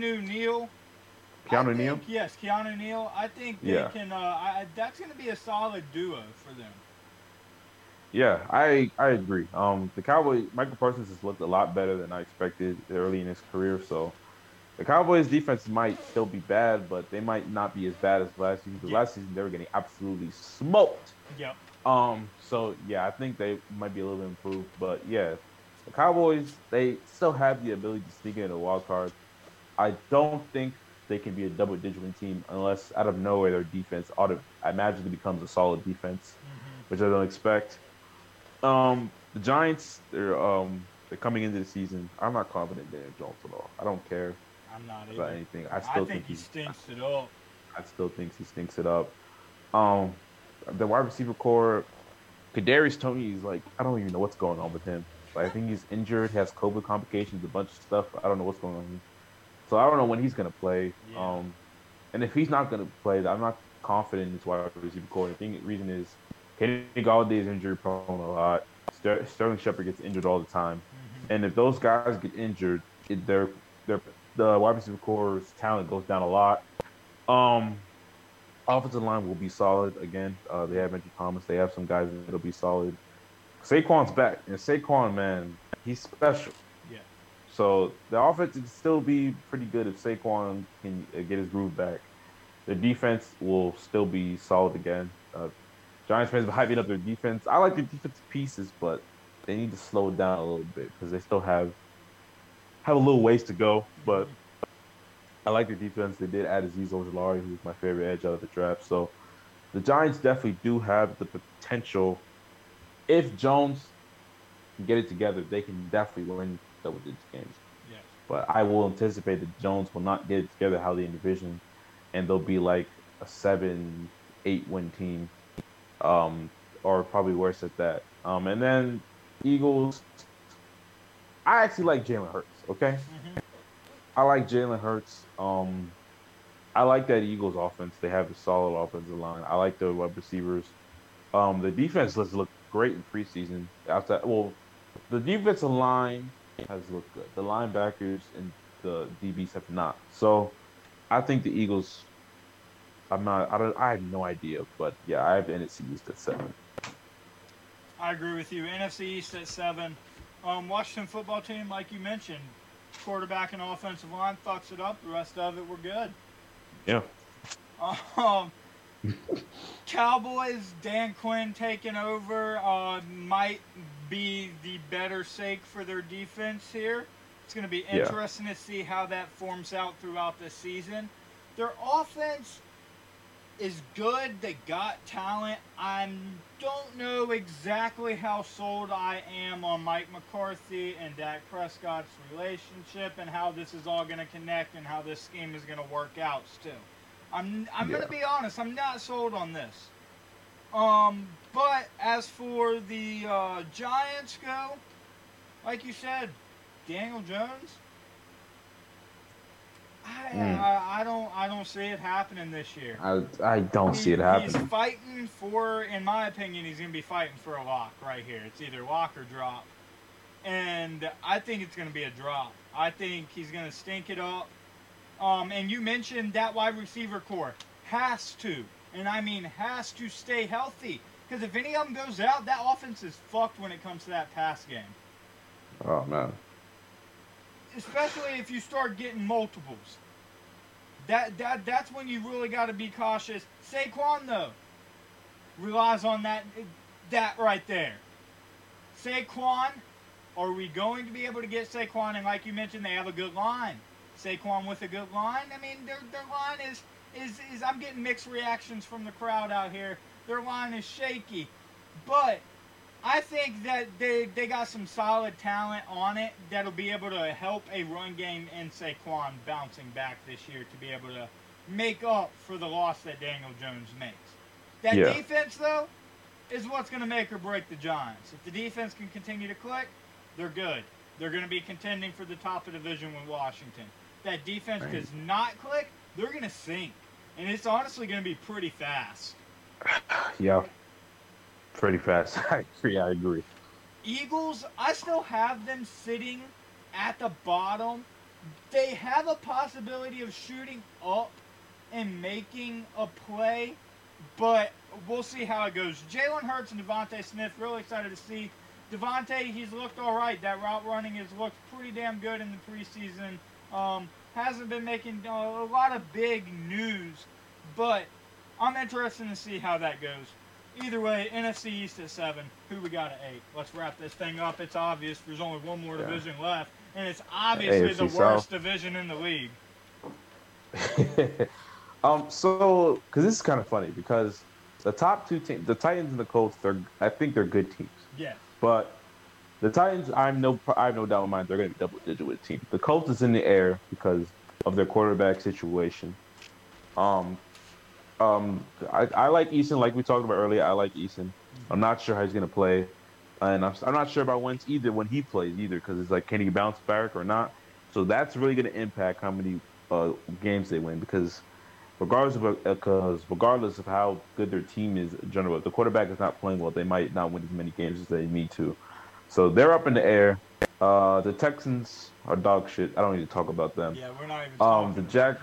Neal. Yes, Keanu Neal. I think they can. That's going to be a solid duo for them. Yeah, I agree. The Cowboys, Michael Parsons has looked a lot better than I expected early in his career, so. The Cowboys' defense might still be bad, but they might not be as bad as last season. Because last season, they were getting absolutely smoked. Yep. So, I think they might be a little bit improved. But, the Cowboys, they still have the ability to sneak into the wild card. I don't think they can be a double-digit win team unless out of nowhere their defense automatically becomes a solid defense, which I don't expect. The Giants, they're coming into the season. I'm not confident in Daniel Jones at all. I don't care. I'm not about either. Anything. I still think he stinks it up. The wide receiver core, Kadarius Toney is like, I don't even know what's going on with him. Like, I think he's injured, has COVID complications, a bunch of stuff. I don't know what's going on. So I don't know when he's going to play. Yeah. And if he's not going to play, I'm not confident in this wide receiver core. The reason is Kenny Galladay is injury prone a lot. Sterling Shepard gets injured all the time. Mm-hmm. And if those guys get injured, the wide receiver core's talent goes down a lot. Offensive line will be solid again. They have Andrew Thomas. They have some guys that'll be solid. Saquon's back, and Saquon, man, he's special. Yeah. So the offense will still be pretty good if Saquon can get his groove back. The defense will still be solid again. Giants fans are hyping up their defense. I like the defensive pieces, but they need to slow down a little bit because they still have a little ways to go, but I like the defense. They did add Azeez Ojolari, who's my favorite edge out of the draft. So the Giants definitely do have the potential. If Jones can get it together, they can definitely win double-digit games. Yes. But I will anticipate that Jones will not get it together how they envision, and they'll be like a 7-8-win team, or probably worse at that. And then Eagles, I actually like Jalen Hurts. Okay, I like Jalen Hurts. I like that Eagles offense. They have a solid offensive line. I like the wide receivers. The defense has looked great in preseason. The defensive line has looked good. The linebackers and the DBs have not. So, I think the Eagles. I have no idea, but I have the NFC East at 7. I agree with you. NFC East at 7. Washington football team, like you mentioned, quarterback and offensive line fucks it up. The rest of it, we're good. Yeah. Cowboys, Dan Quinn taking over might be the better sake for their defense here. It's going to be interesting to see how that forms out throughout the season. Their offense is good. They got talent. I don't know exactly how sold I am on Mike McCarthy and Dak Prescott's relationship and how this is all going to connect and how this scheme is going to work out still. I'm going to be honest. I'm not sold on this. But as for the Giants go, like you said, Daniel Jones. I don't see it happening this year. I don't see it happening. He's fighting for, in my opinion, he's going to be fighting for a lock right here. It's either lock or drop. And I think it's going to be a drop. I think he's going to stink it up. And you mentioned that wide receiver core has to, and I mean has to stay healthy. Because if any of them goes out, that offense is fucked when it comes to that pass game. Oh, man. Especially if you start getting multiples. That's when you really got to be cautious. Saquon, though, relies on that right there. Saquon, are we going to be able to get Saquon? And like you mentioned, they have a good line. Saquon with a good line. I mean, their line is I'm getting mixed reactions from the crowd out here. Their line is shaky. But I think that they got some solid talent on it that'll be able to help a run game and Saquon bouncing back this year to be able to make up for the loss that Daniel Jones makes. That defense, though, is what's going to make or break the Giants. If the defense can continue to click, they're good. They're going to be contending for the top of the division with Washington. That defense does not click, they're going to sink. And it's honestly going to be pretty fast. Yeah. Pretty fast. I agree. Eagles, I still have them sitting at the bottom. They have a possibility of shooting up and making a play, but we'll see how it goes. Jalen Hurts and Devontae Smith, really excited to see. Devontae, he's looked all right. That route running has looked pretty damn good in the preseason. Hasn't been making a lot of big news, but I'm interested to see how that goes. Either way, NFC East at 7. Who we got at 8? Let's wrap this thing up. It's obvious there's only one more division left, and it's obviously AFC the worst South division in the league. So, because this is kind of funny, because the top two teams, the Titans and the Colts, I think they're good teams. Yeah. But the Titans, I have no doubt in my mind they're going to be double-digit with the team. The Colts is in the air because of their quarterback situation. I like Eason, like we talked about earlier. I like Eason. I'm not sure how he's going to play. And I'm not sure about Wentz either when he plays either, because it's like, can he bounce back or not? So that's really going to impact how many games they win, because regardless of how good their team is in general, if the quarterback is not playing well, they might not win as many games as they need to. So they're up in the air. The Texans are dog shit. I don't need to talk about them. Yeah, we're not even talking about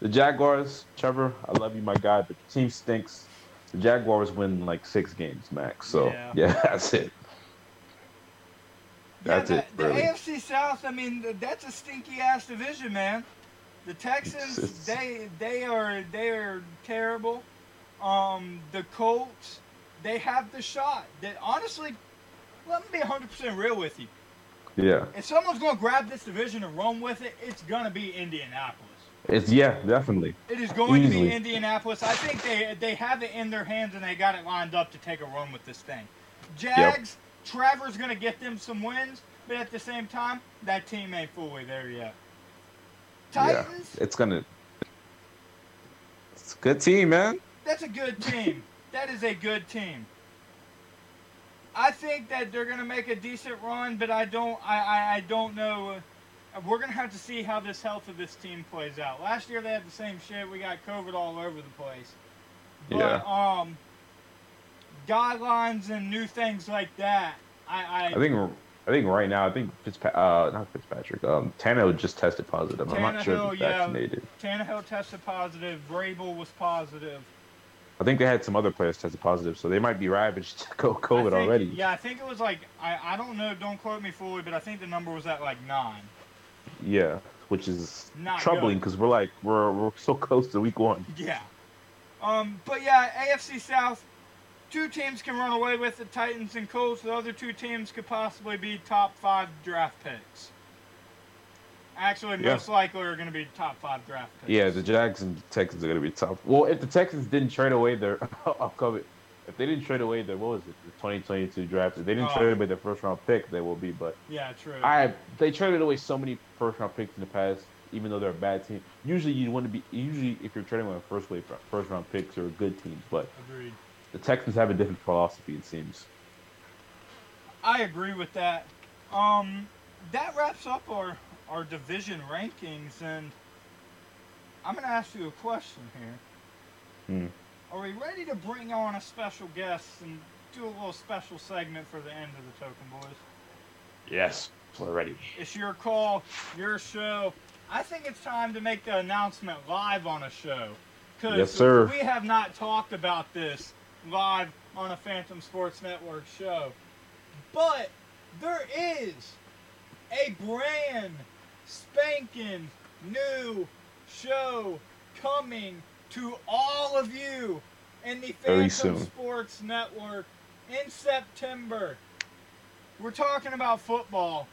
The Jaguars, Trevor, I love you, my guy, but the team stinks. The Jaguars win like 6 games max, so yeah that's it. That's it, really. The AFC South, I mean, that's a stinky ass division, man. The Texans, they are terrible. The Colts, they have the shot. That honestly, let me be 100% real with you. Yeah. If someone's gonna grab this division and run with it, it's gonna be Indianapolis. Definitely. It is going to be Indianapolis. I think they have it in their hands and they got it lined up to take a run with this thing. Jags, Trevor's going to get them some wins, but at the same time, that team ain't fully there yet. Titans? Yeah, it's a good team, man. That's a good team. That is a good team. I think that they're going to make a decent run, but I don't know. We're going to have to see how this health of this team plays out. Last year they had the same shit. We got COVID all over the place. But, guidelines and new things like that. I think right now, Tannehill just tested positive. I'm not sure if he's vaccinated. Yeah, Tannehill tested positive. Vrabel was positive. I think they had some other players tested positive, so they might be ravaged to COVID already. Yeah, I think it was like, I don't know, don't quote me fully, but I think the number was at like 9. Yeah, which is not troubling because we're so close to week 1. Yeah. But yeah, AFC South, 2 teams can run away with the Titans and Colts. The other 2 teams could possibly be top 5 draft picks. Actually, most likely are going to be top five draft picks. Yeah, the Jags and Texans are going to be top. Well, if the Texans didn't trade away their upcoming, if they didn't trade away their, what was it, the 2022 draft? If they didn't trade away their first round pick, they will be. But yeah, true. They traded away so many first round picks in the past, even though they're a bad team. Usually, you want to be if you're trading away first round picks or good teams. But agreed. The Texans have a different philosophy, it seems. I agree with that. That wraps up our division rankings, and I'm going to ask you a question here. Are we ready to bring on a special guest and do a little special segment for the end of the Token Boys? Yes, we're ready. It's your call, your show. I think it's time to make the announcement live on a show. Yes, sir. Because we have not talked about this live on a Phantom Sports Network show. But there is a brand spanking new show coming to all of you in the Phantom Sports Network in September. We're talking about football.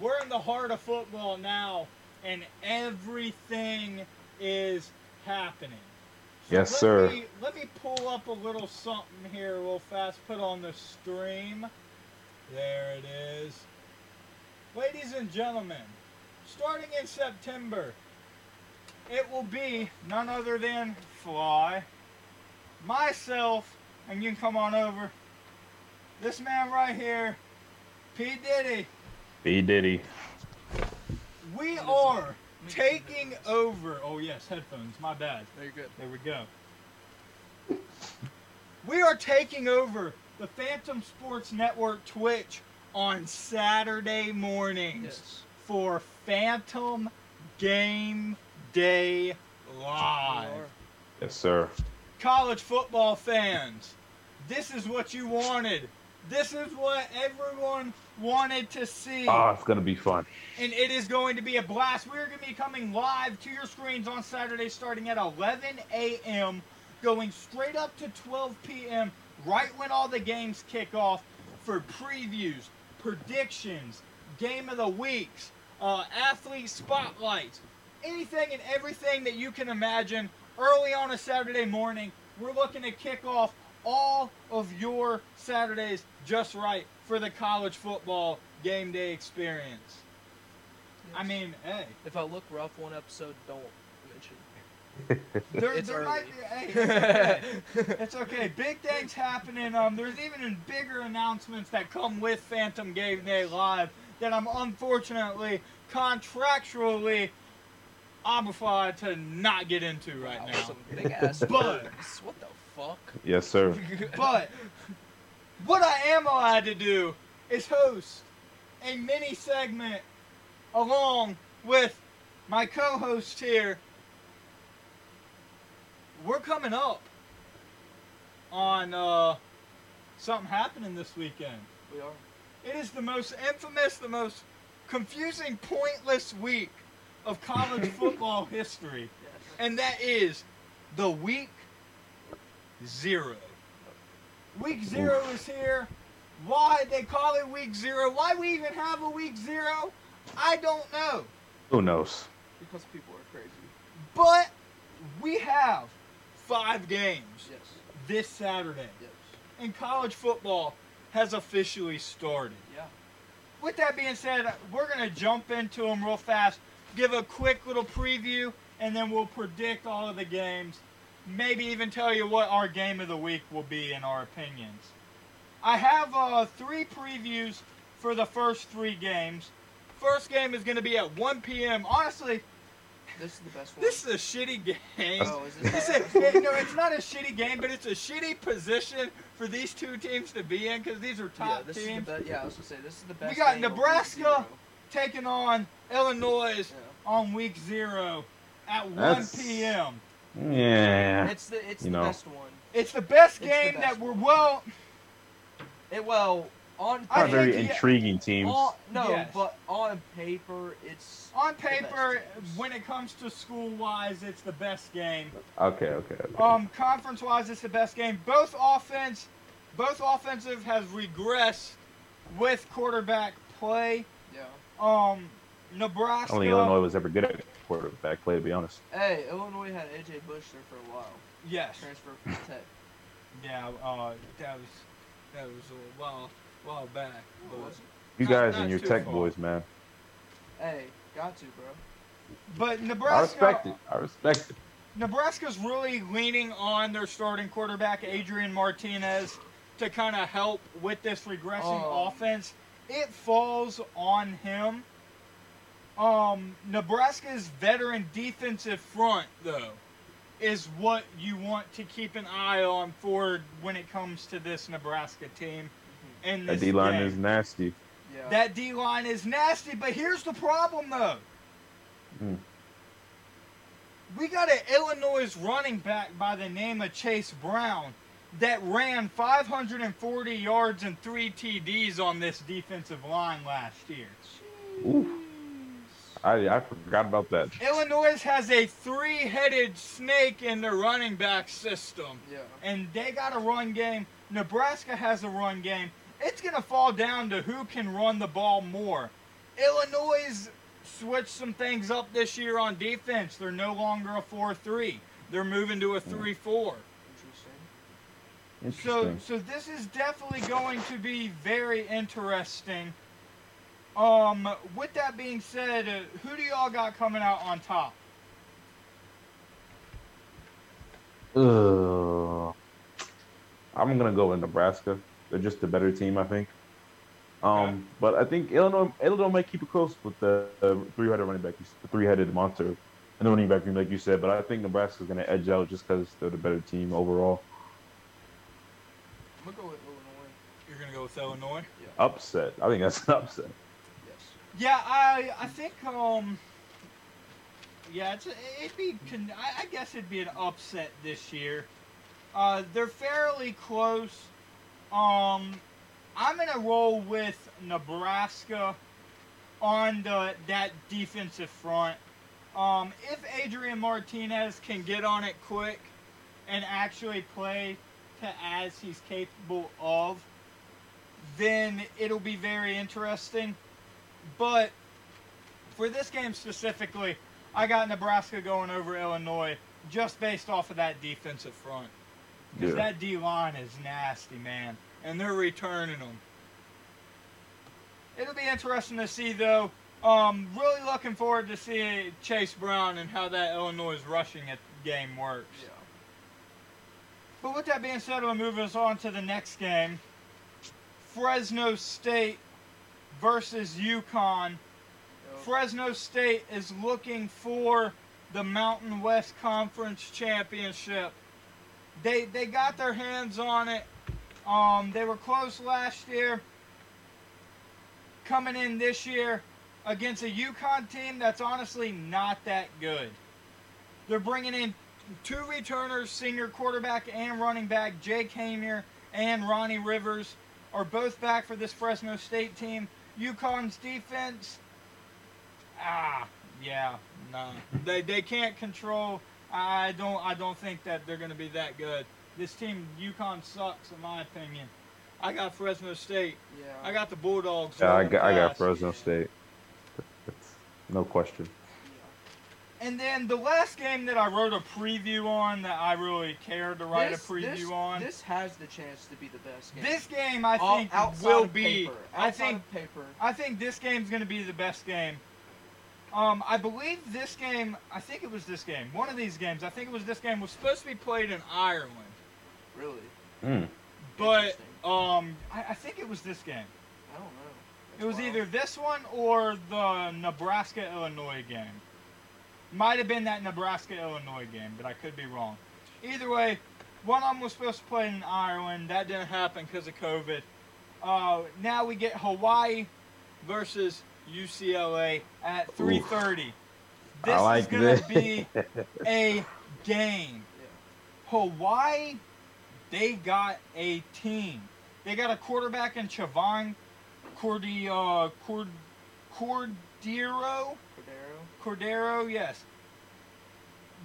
We're in the heart of football now, and everything is happening. So yes, sir. Let me pull up a little something here real fast, put on the stream. There it is. Ladies and gentlemen, starting in September, it will be none other than Fly, myself, and you can come on over. This man right here, P. Diddy. P. Diddy. We are taking over. Oh, yes, headphones. My bad. Very good. There we go. We are taking over the Phantom Sports Network Twitch on Saturday mornings for Phantom Game Day Live. Yes, sir. College football fans, this is what you wanted. This is what everyone wanted to see. Oh, it's going to be fun. And it is going to be a blast. We're going to be coming live to your screens on Saturday starting at 11 a.m., going straight up to 12 p.m., right when all the games kick off, for previews, predictions, game of the weeks, athlete spotlights, anything and everything that you can imagine. Early on a Saturday morning, we're looking to kick off all of your Saturdays just right for the college football game day experience. Yes. I mean, hey. If I look rough one episode, don't mention it. There might be, hey, it's okay. It's okay. Big things happening. There's even bigger announcements that come with Phantom Game Day Live that I'm unfortunately contractually obligated to not get into right now. Some big ass bugs. What the fuck? Yes, sir. But what I am allowed to do is host a mini segment along with my co-host here. We're coming up on something happening this weekend. We are. It is the most infamous, the most confusing, pointless week of college football history. Yes. And that is the Week 0. Week 0 is here. Why they call it Week 0? Why we even have a Week 0? I don't know. Who knows? Because people are crazy. But we have 5 games this Saturday, and college football has officially started. Yeah. With that being said, we're going to jump into them real fast, give a quick little preview, and then we'll predict all of the games, maybe even tell you what our game of the week will be in our opinions. I have 3 previews for the first 3 games. First game is going to be at 1 p.m. Honestly, this is the best one. This is a shitty game. Oh, is this no, it's not a shitty game, but it's a shitty position for these two teams to be in because these are top teams. I was going to say, this is the best. We got Nebraska taking on Illinois on Week 0 at 1 p.m. Yeah. It's the best one. It's the best game Are very intriguing teams. But on paper, it's when it comes to school-wise, it's the best game. Okay. Conference-wise, it's the best game. Both offensive has regressed with quarterback play. Yeah. Nebraska. I don't think Illinois was ever good at quarterback play, to be honest. Hey, Illinois had A.J. Bush there for a while. Yes. Transfer from Tech. Yeah, that was a while back. But you guys and your Tech boys, man. Hey, got to, bro. But Nebraska. I respect it. Nebraska's really leaning on their starting quarterback, Adrian Martinez, to kind of help with this regressing offense. It falls on him. Nebraska's veteran defensive front, though, is what you want to keep an eye on for when it comes to this Nebraska team. And that D-line is nasty. Yeah. That D-line is nasty, but here's the problem, though. Mm. We got an Illinois running back by the name of Chase Brown that ran 540 yards and 3 TDs on this defensive line last year. Ooh. I forgot about that. Illinois has a three-headed snake in their running back system. Yeah. And they got a run game. Nebraska has a run game. It's going to fall down to who can run the ball more. Illinois switched some things up this year on defense. They're no longer a 4-3. They're moving to a 3-4. Interesting. So this is definitely going to be very interesting. With that being said, who do y'all got coming out on top? I'm going to go with Nebraska. They're just a better team, I think. Okay. But I think Illinois might keep it close with the three-headed running back, the three-headed monster, and the running back room, like you said. But I think Nebraska's going to edge out just because they're the better team overall. I'm going to go with Illinois. You're going to go with Illinois? Yeah. Upset. I think that's an upset. Yes. Yeah, I think I guess it'd be an upset this year. They're fairly close. I'm going to roll with Nebraska on that defensive front. If Adrian Martinez can get on it quick and actually play to as he's capable of, then it'll be very interesting. But for this game specifically, I got Nebraska going over Illinois just based off of that defensive front. Because that D-line is nasty, man. And they're returning them. It'll be interesting to see, though. Really looking forward to seeing Chase Brown and how that Illinois rushing game works. Yeah. But with that being said, we'll move us on to the next game. Fresno State versus UConn. Fresno State is looking for the Mountain West Conference Championship. They got their hands on it. They were close last year. Coming in this year against a UConn team that's honestly not that good. They're bringing in two returners, senior quarterback and running back. Jake Haener and Ronnie Rivers are both back for this Fresno State team. UConn's defense, they can't control. I don't think that they're going to be that good. This team, UConn, sucks, in my opinion. I got Fresno State. Yeah. I got the Bulldogs. Yeah, I got Fresno State. That's no question. Yeah. And then the last game that I wrote a preview on that I really cared to write a preview on. This has the chance to be the best game. This game, I think, will be. I think this game's going to be the best game. I believe this game, I think it was this game, one of these games, I think it was this game, was supposed to be played in Ireland. Really? Mm. But I think it was this game. I don't know. That's wild. Either this one or the Nebraska-Illinois game. Might have been that Nebraska-Illinois game, but I could be wrong. Either way, one of them was supposed to play in Ireland. That didn't happen because of COVID. Now we get Hawaii versus UCLA at 3:30. This is going to be a game. Hawaii, they got a team. They got a quarterback in Chavon Cordero. Cordero, yes.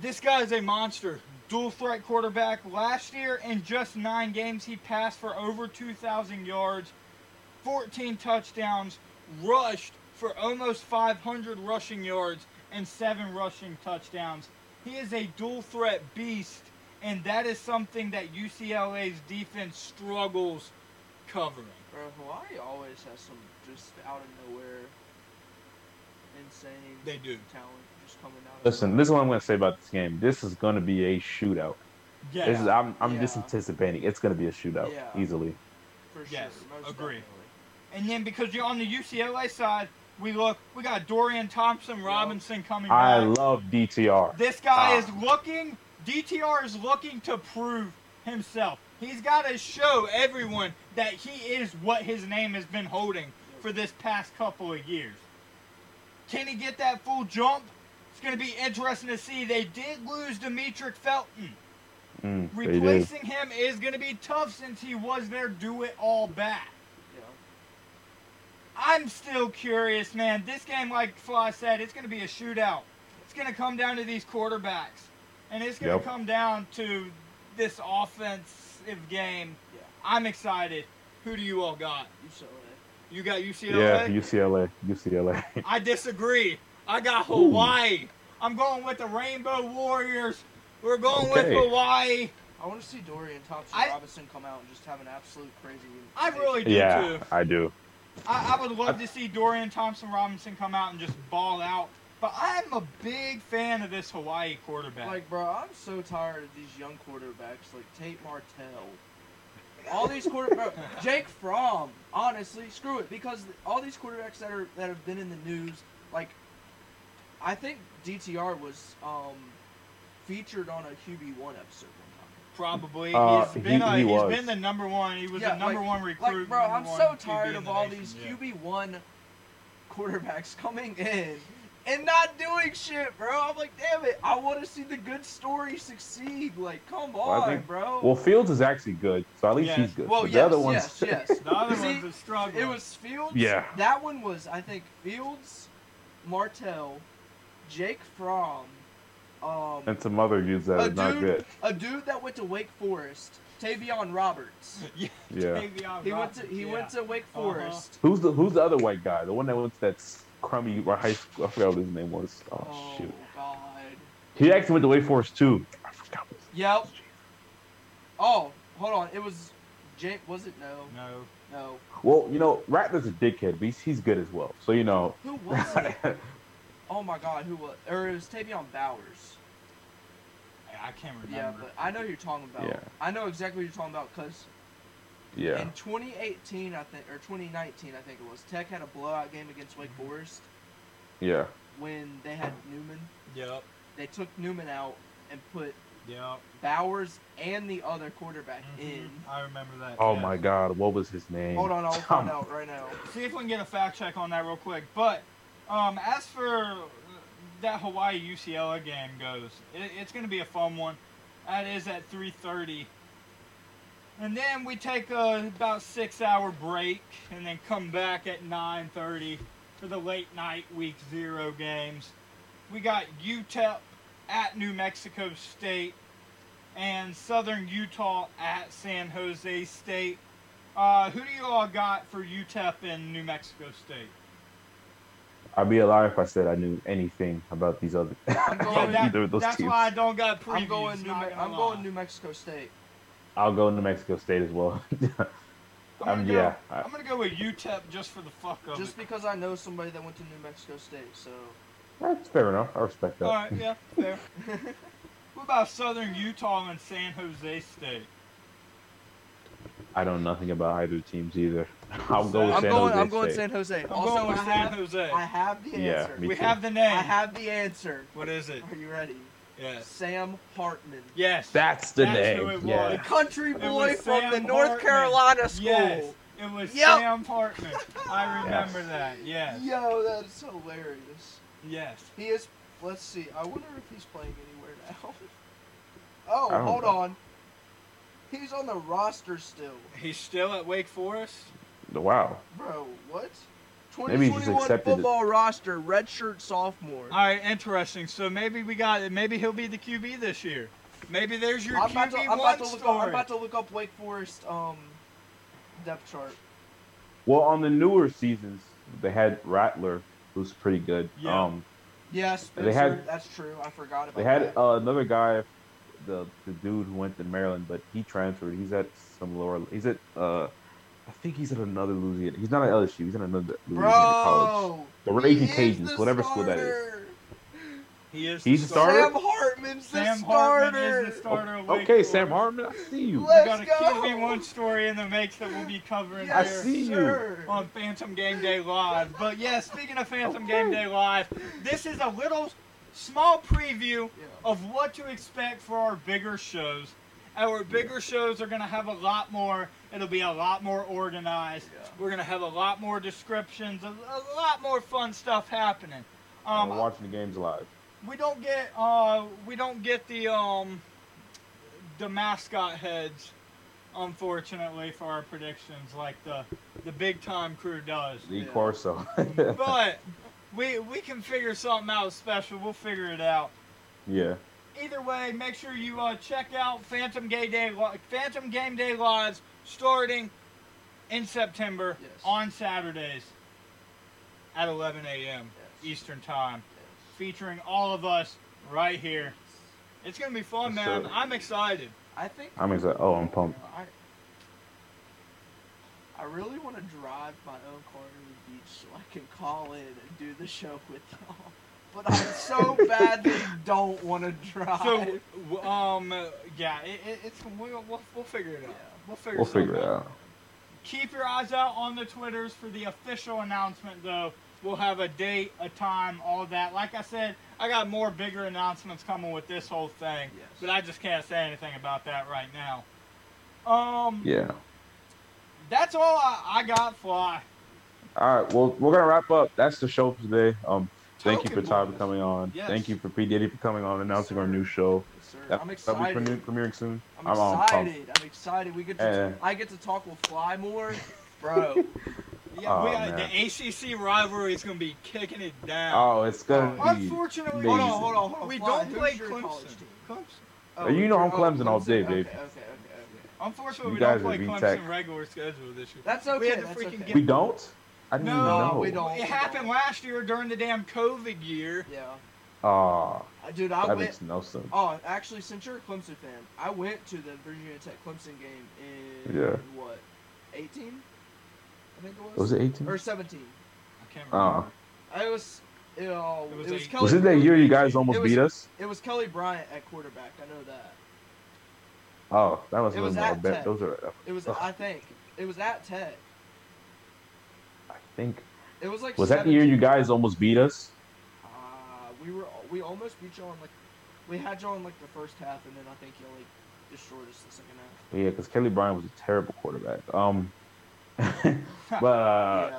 This guy is a monster. Dual threat quarterback. Last year, in just 9 games, he passed for over 2,000 yards, 14 touchdowns, rushed for almost 500 rushing yards and 7 rushing touchdowns. He is a dual threat beast, and that is something that UCLA's defense struggles covering. Bro, Hawaii always has some just out of nowhere insane they do. Talent just coming out. Listen, this is what I'm going to say about this game. This is going to be a shootout. Yeah. This is, I'm just anticipating it's going to be a shootout easily. For sure. Yes, agree. Definitely. And then because you're on the UCLA side, we got Dorian Thompson-Robinson coming back. I love DTR. This guy is looking – DTR is looking to prove himself. He's got to show everyone that he is what his name has been holding for this past couple of years. Can he get that full jump? It's going to be interesting to see. They did lose Demetric Felton. Replacing him is going to be tough since he was their do-it-all back. I'm still curious, man. This game, like Fly said, it's going to be a shootout. It's going to come down to these quarterbacks. And it's going to come down to this offensive game. Yeah. I'm excited. Who do you all got? UCLA. You got UCLA? Yeah, UCLA. I disagree. I got Hawaii. Ooh. I'm going with the Rainbow Warriors. We're going with Hawaii. I want to see Dorian Thompson-Robinson come out and just have an absolute crazy game. I really do, too. Yeah, I do. I would love to see Dorian Thompson-Robinson come out and just ball out. But I'm a big fan of this Hawaii quarterback. Like, bro, I'm so tired of these young quarterbacks like Tate Martell. All these quarterbacks. Jake Fromm. Honestly, screw it. Because all these quarterbacks that have been in the news, like, I think DTR was featured on a QB1 episode one time. Probably. He's been the number one. He was the number one recruit. Like, bro, I'm so tired of all these QB1 quarterbacks coming in and not doing shit, bro. I'm like, damn it. I want to see the good story succeed. Like, come on, bro. Well, Fields is actually good, so at least he's good. Well, the other ones. The other ones are struggling. It was Fields. Yeah. That one was, I think, Fields, Martell, Jake Fromm, and some other dudes that are not good. A dude that went to Wake Forest, Tavion Roberts. He went to Wake Forest. Who's the other white guy? The one that went to that crummy high school. I forgot what his name was. Oh shoot. God. He actually went to Wake Forest too. I forgot. Yep. Oh, hold on. It was Jake. Was it no? Well, you know, Rattler's a dickhead, but he's good as well. So you know. Who was it? Oh my God, who was? Or it was Tavion Bowers. I can't remember. Yeah, but I know who you're talking about. Yeah. I know exactly what you're talking about because in 2018, I think, or 2019, I think it was, Tech had a blowout game against Wake Forest. Yeah. When they had Newman. Yep. They took Newman out and put Bowers and the other quarterback in. I remember that. Oh my God, what was his name? Hold on, I'll find out right now. See if we can get a fact check on that real quick, but. As for that Hawaii-UCLA game goes, it's going to be a fun one. That is at 3:30. And then we take about 6-hour break and then come back at 9:30 for the late-night Week 0 games. We got UTEP at New Mexico State and Southern Utah at San Jose State. Who do you all got for UTEP and New Mexico State? I'd be a liar if I said I knew anything about these other. That's teams. Why I don't got previews. I'm going New Mexico State. I'll go New Mexico State as well. I'm gonna go with UTEP just for the fuck of it. Just because I know somebody that went to New Mexico State, so. That's fair enough. I respect that. All right. Yeah. Fair. What about Southern Utah and San Jose State? I don't know nothing about either teams either. I'm going San Jose. I'm also going with San Jose. I have the answer. Yeah, we have the name. I have the answer. What is it? Are you ready? Yes. Sam Hartman. Yes. That's the name. The country boy from Sam the North Hartman. Carolina school. Yes. It was Sam Hartman. I remember that. Yes. Yo, that's hilarious. Yes. He is. Let's see. I wonder if he's playing anywhere now. Oh, hold on. He's on the roster still. He's still at Wake Forest? Wow. Bro, what? 2021 football roster, redshirt sophomore. All right, interesting. So maybe he'll be the QB this year. Maybe there's your QB1 story. I'm about to look up Wake Forest depth chart. Well, on the newer seasons, They had Rattler, who's pretty good. Yeah. Yes, Spencer, that's true. I forgot about that. They had that. Another guy, the dude who went to Maryland, but he transferred. He's at some lower. He's at I think he's at another Louisiana. He's not at LSU. He's at another Louisiana college. The Raging Cajuns, whatever school that is. He is. He's the starter. Sam Hartman's the starter. Hartman is the starter. Okay, Sam Hartman, I see you. Let's go. We got a QB1 story in the mix that we'll be covering there. I see you on Phantom Game Day Live. But yeah, speaking of Phantom Game Day Live, this is a little small preview of what to expect for our bigger shows. Our bigger shows are going to have a lot more. It'll be a lot more organized. Yeah. We're going to have a lot more descriptions, a lot more fun stuff happening. We're watching the games live. We don't get the mascot heads, unfortunately, for our predictions like the big time crew does. Of course so. But we can figure something out special. We'll figure it out. Yeah. Either way, make sure you check out Phantom Game Day Lives starting in September on Saturdays at 11 a.m. Eastern Time. Featuring all of us right here. It's going to be fun, man. So, I'm excited. I'm excited. Oh, I'm pumped. I really want to drive my own car to the beach so I can call in and do the show with y'all. But I so badly don't want to drive. So, we'll figure it out. We'll figure it out. Keep your eyes out on the Twitters for the official announcement, though. We'll have a date, a time, all that. Like I said, I got more bigger announcements coming with this whole thing. Yes. But I just can't say anything about that right now. Yeah. That's all I got, Fly. All right. Well, we're going to wrap up. That's the show for today. Thank you for Ty for coming on. Yes. Thank you for P. Diddy for coming on and announcing our new show. Yes, sir. I'm excited. That'll be premiering soon. I'm excited. I get to talk with Fly more. Bro. Yeah, the ACC rivalry is going to be kicking it down. Oh, it's going to be unfortunately, amazing. Hold on. We don't play Clemson. Oh, you know I'm Clemson all day, baby. Okay. Unfortunately, we don't play Clemson regular schedule this year. That's okay. We don't? I didn't even know. We don't. It happened last year during the damn COVID year. Yeah. Dude, that makes no sense. Oh, actually, since you're a Clemson fan, I went to the Virginia Tech-Clemson game in, 18? I think it was. Was it 18? Or 17. I can't remember. Was it that year you guys almost beat us? It was Kelly Bryant at quarterback. I know that. Oh, that was at Tech. It was at Tech. I think. It was like. Was that the year you guys almost beat us? We almost beat y'all we had y'all in the first half, and then I think y'all destroyed us the second half. Yeah, because Kelly Bryant was a terrible quarterback. But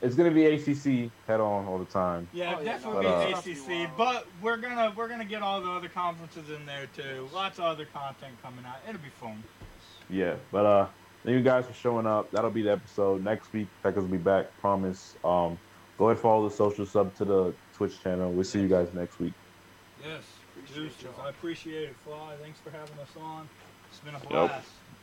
it's gonna be ACC head on all the time. Yeah, definitely ACC. But we're gonna get all the other conferences in there too. Lots of other content coming out. It'll be fun. Yeah, but thank you guys for showing up. That'll be the episode next week. Tech will be back. Promise. Go ahead and follow the social sub to the Twitch channel. We'll see you guys next week. Yes, I appreciate it, Fly. Thanks for having us on. It's been a blast.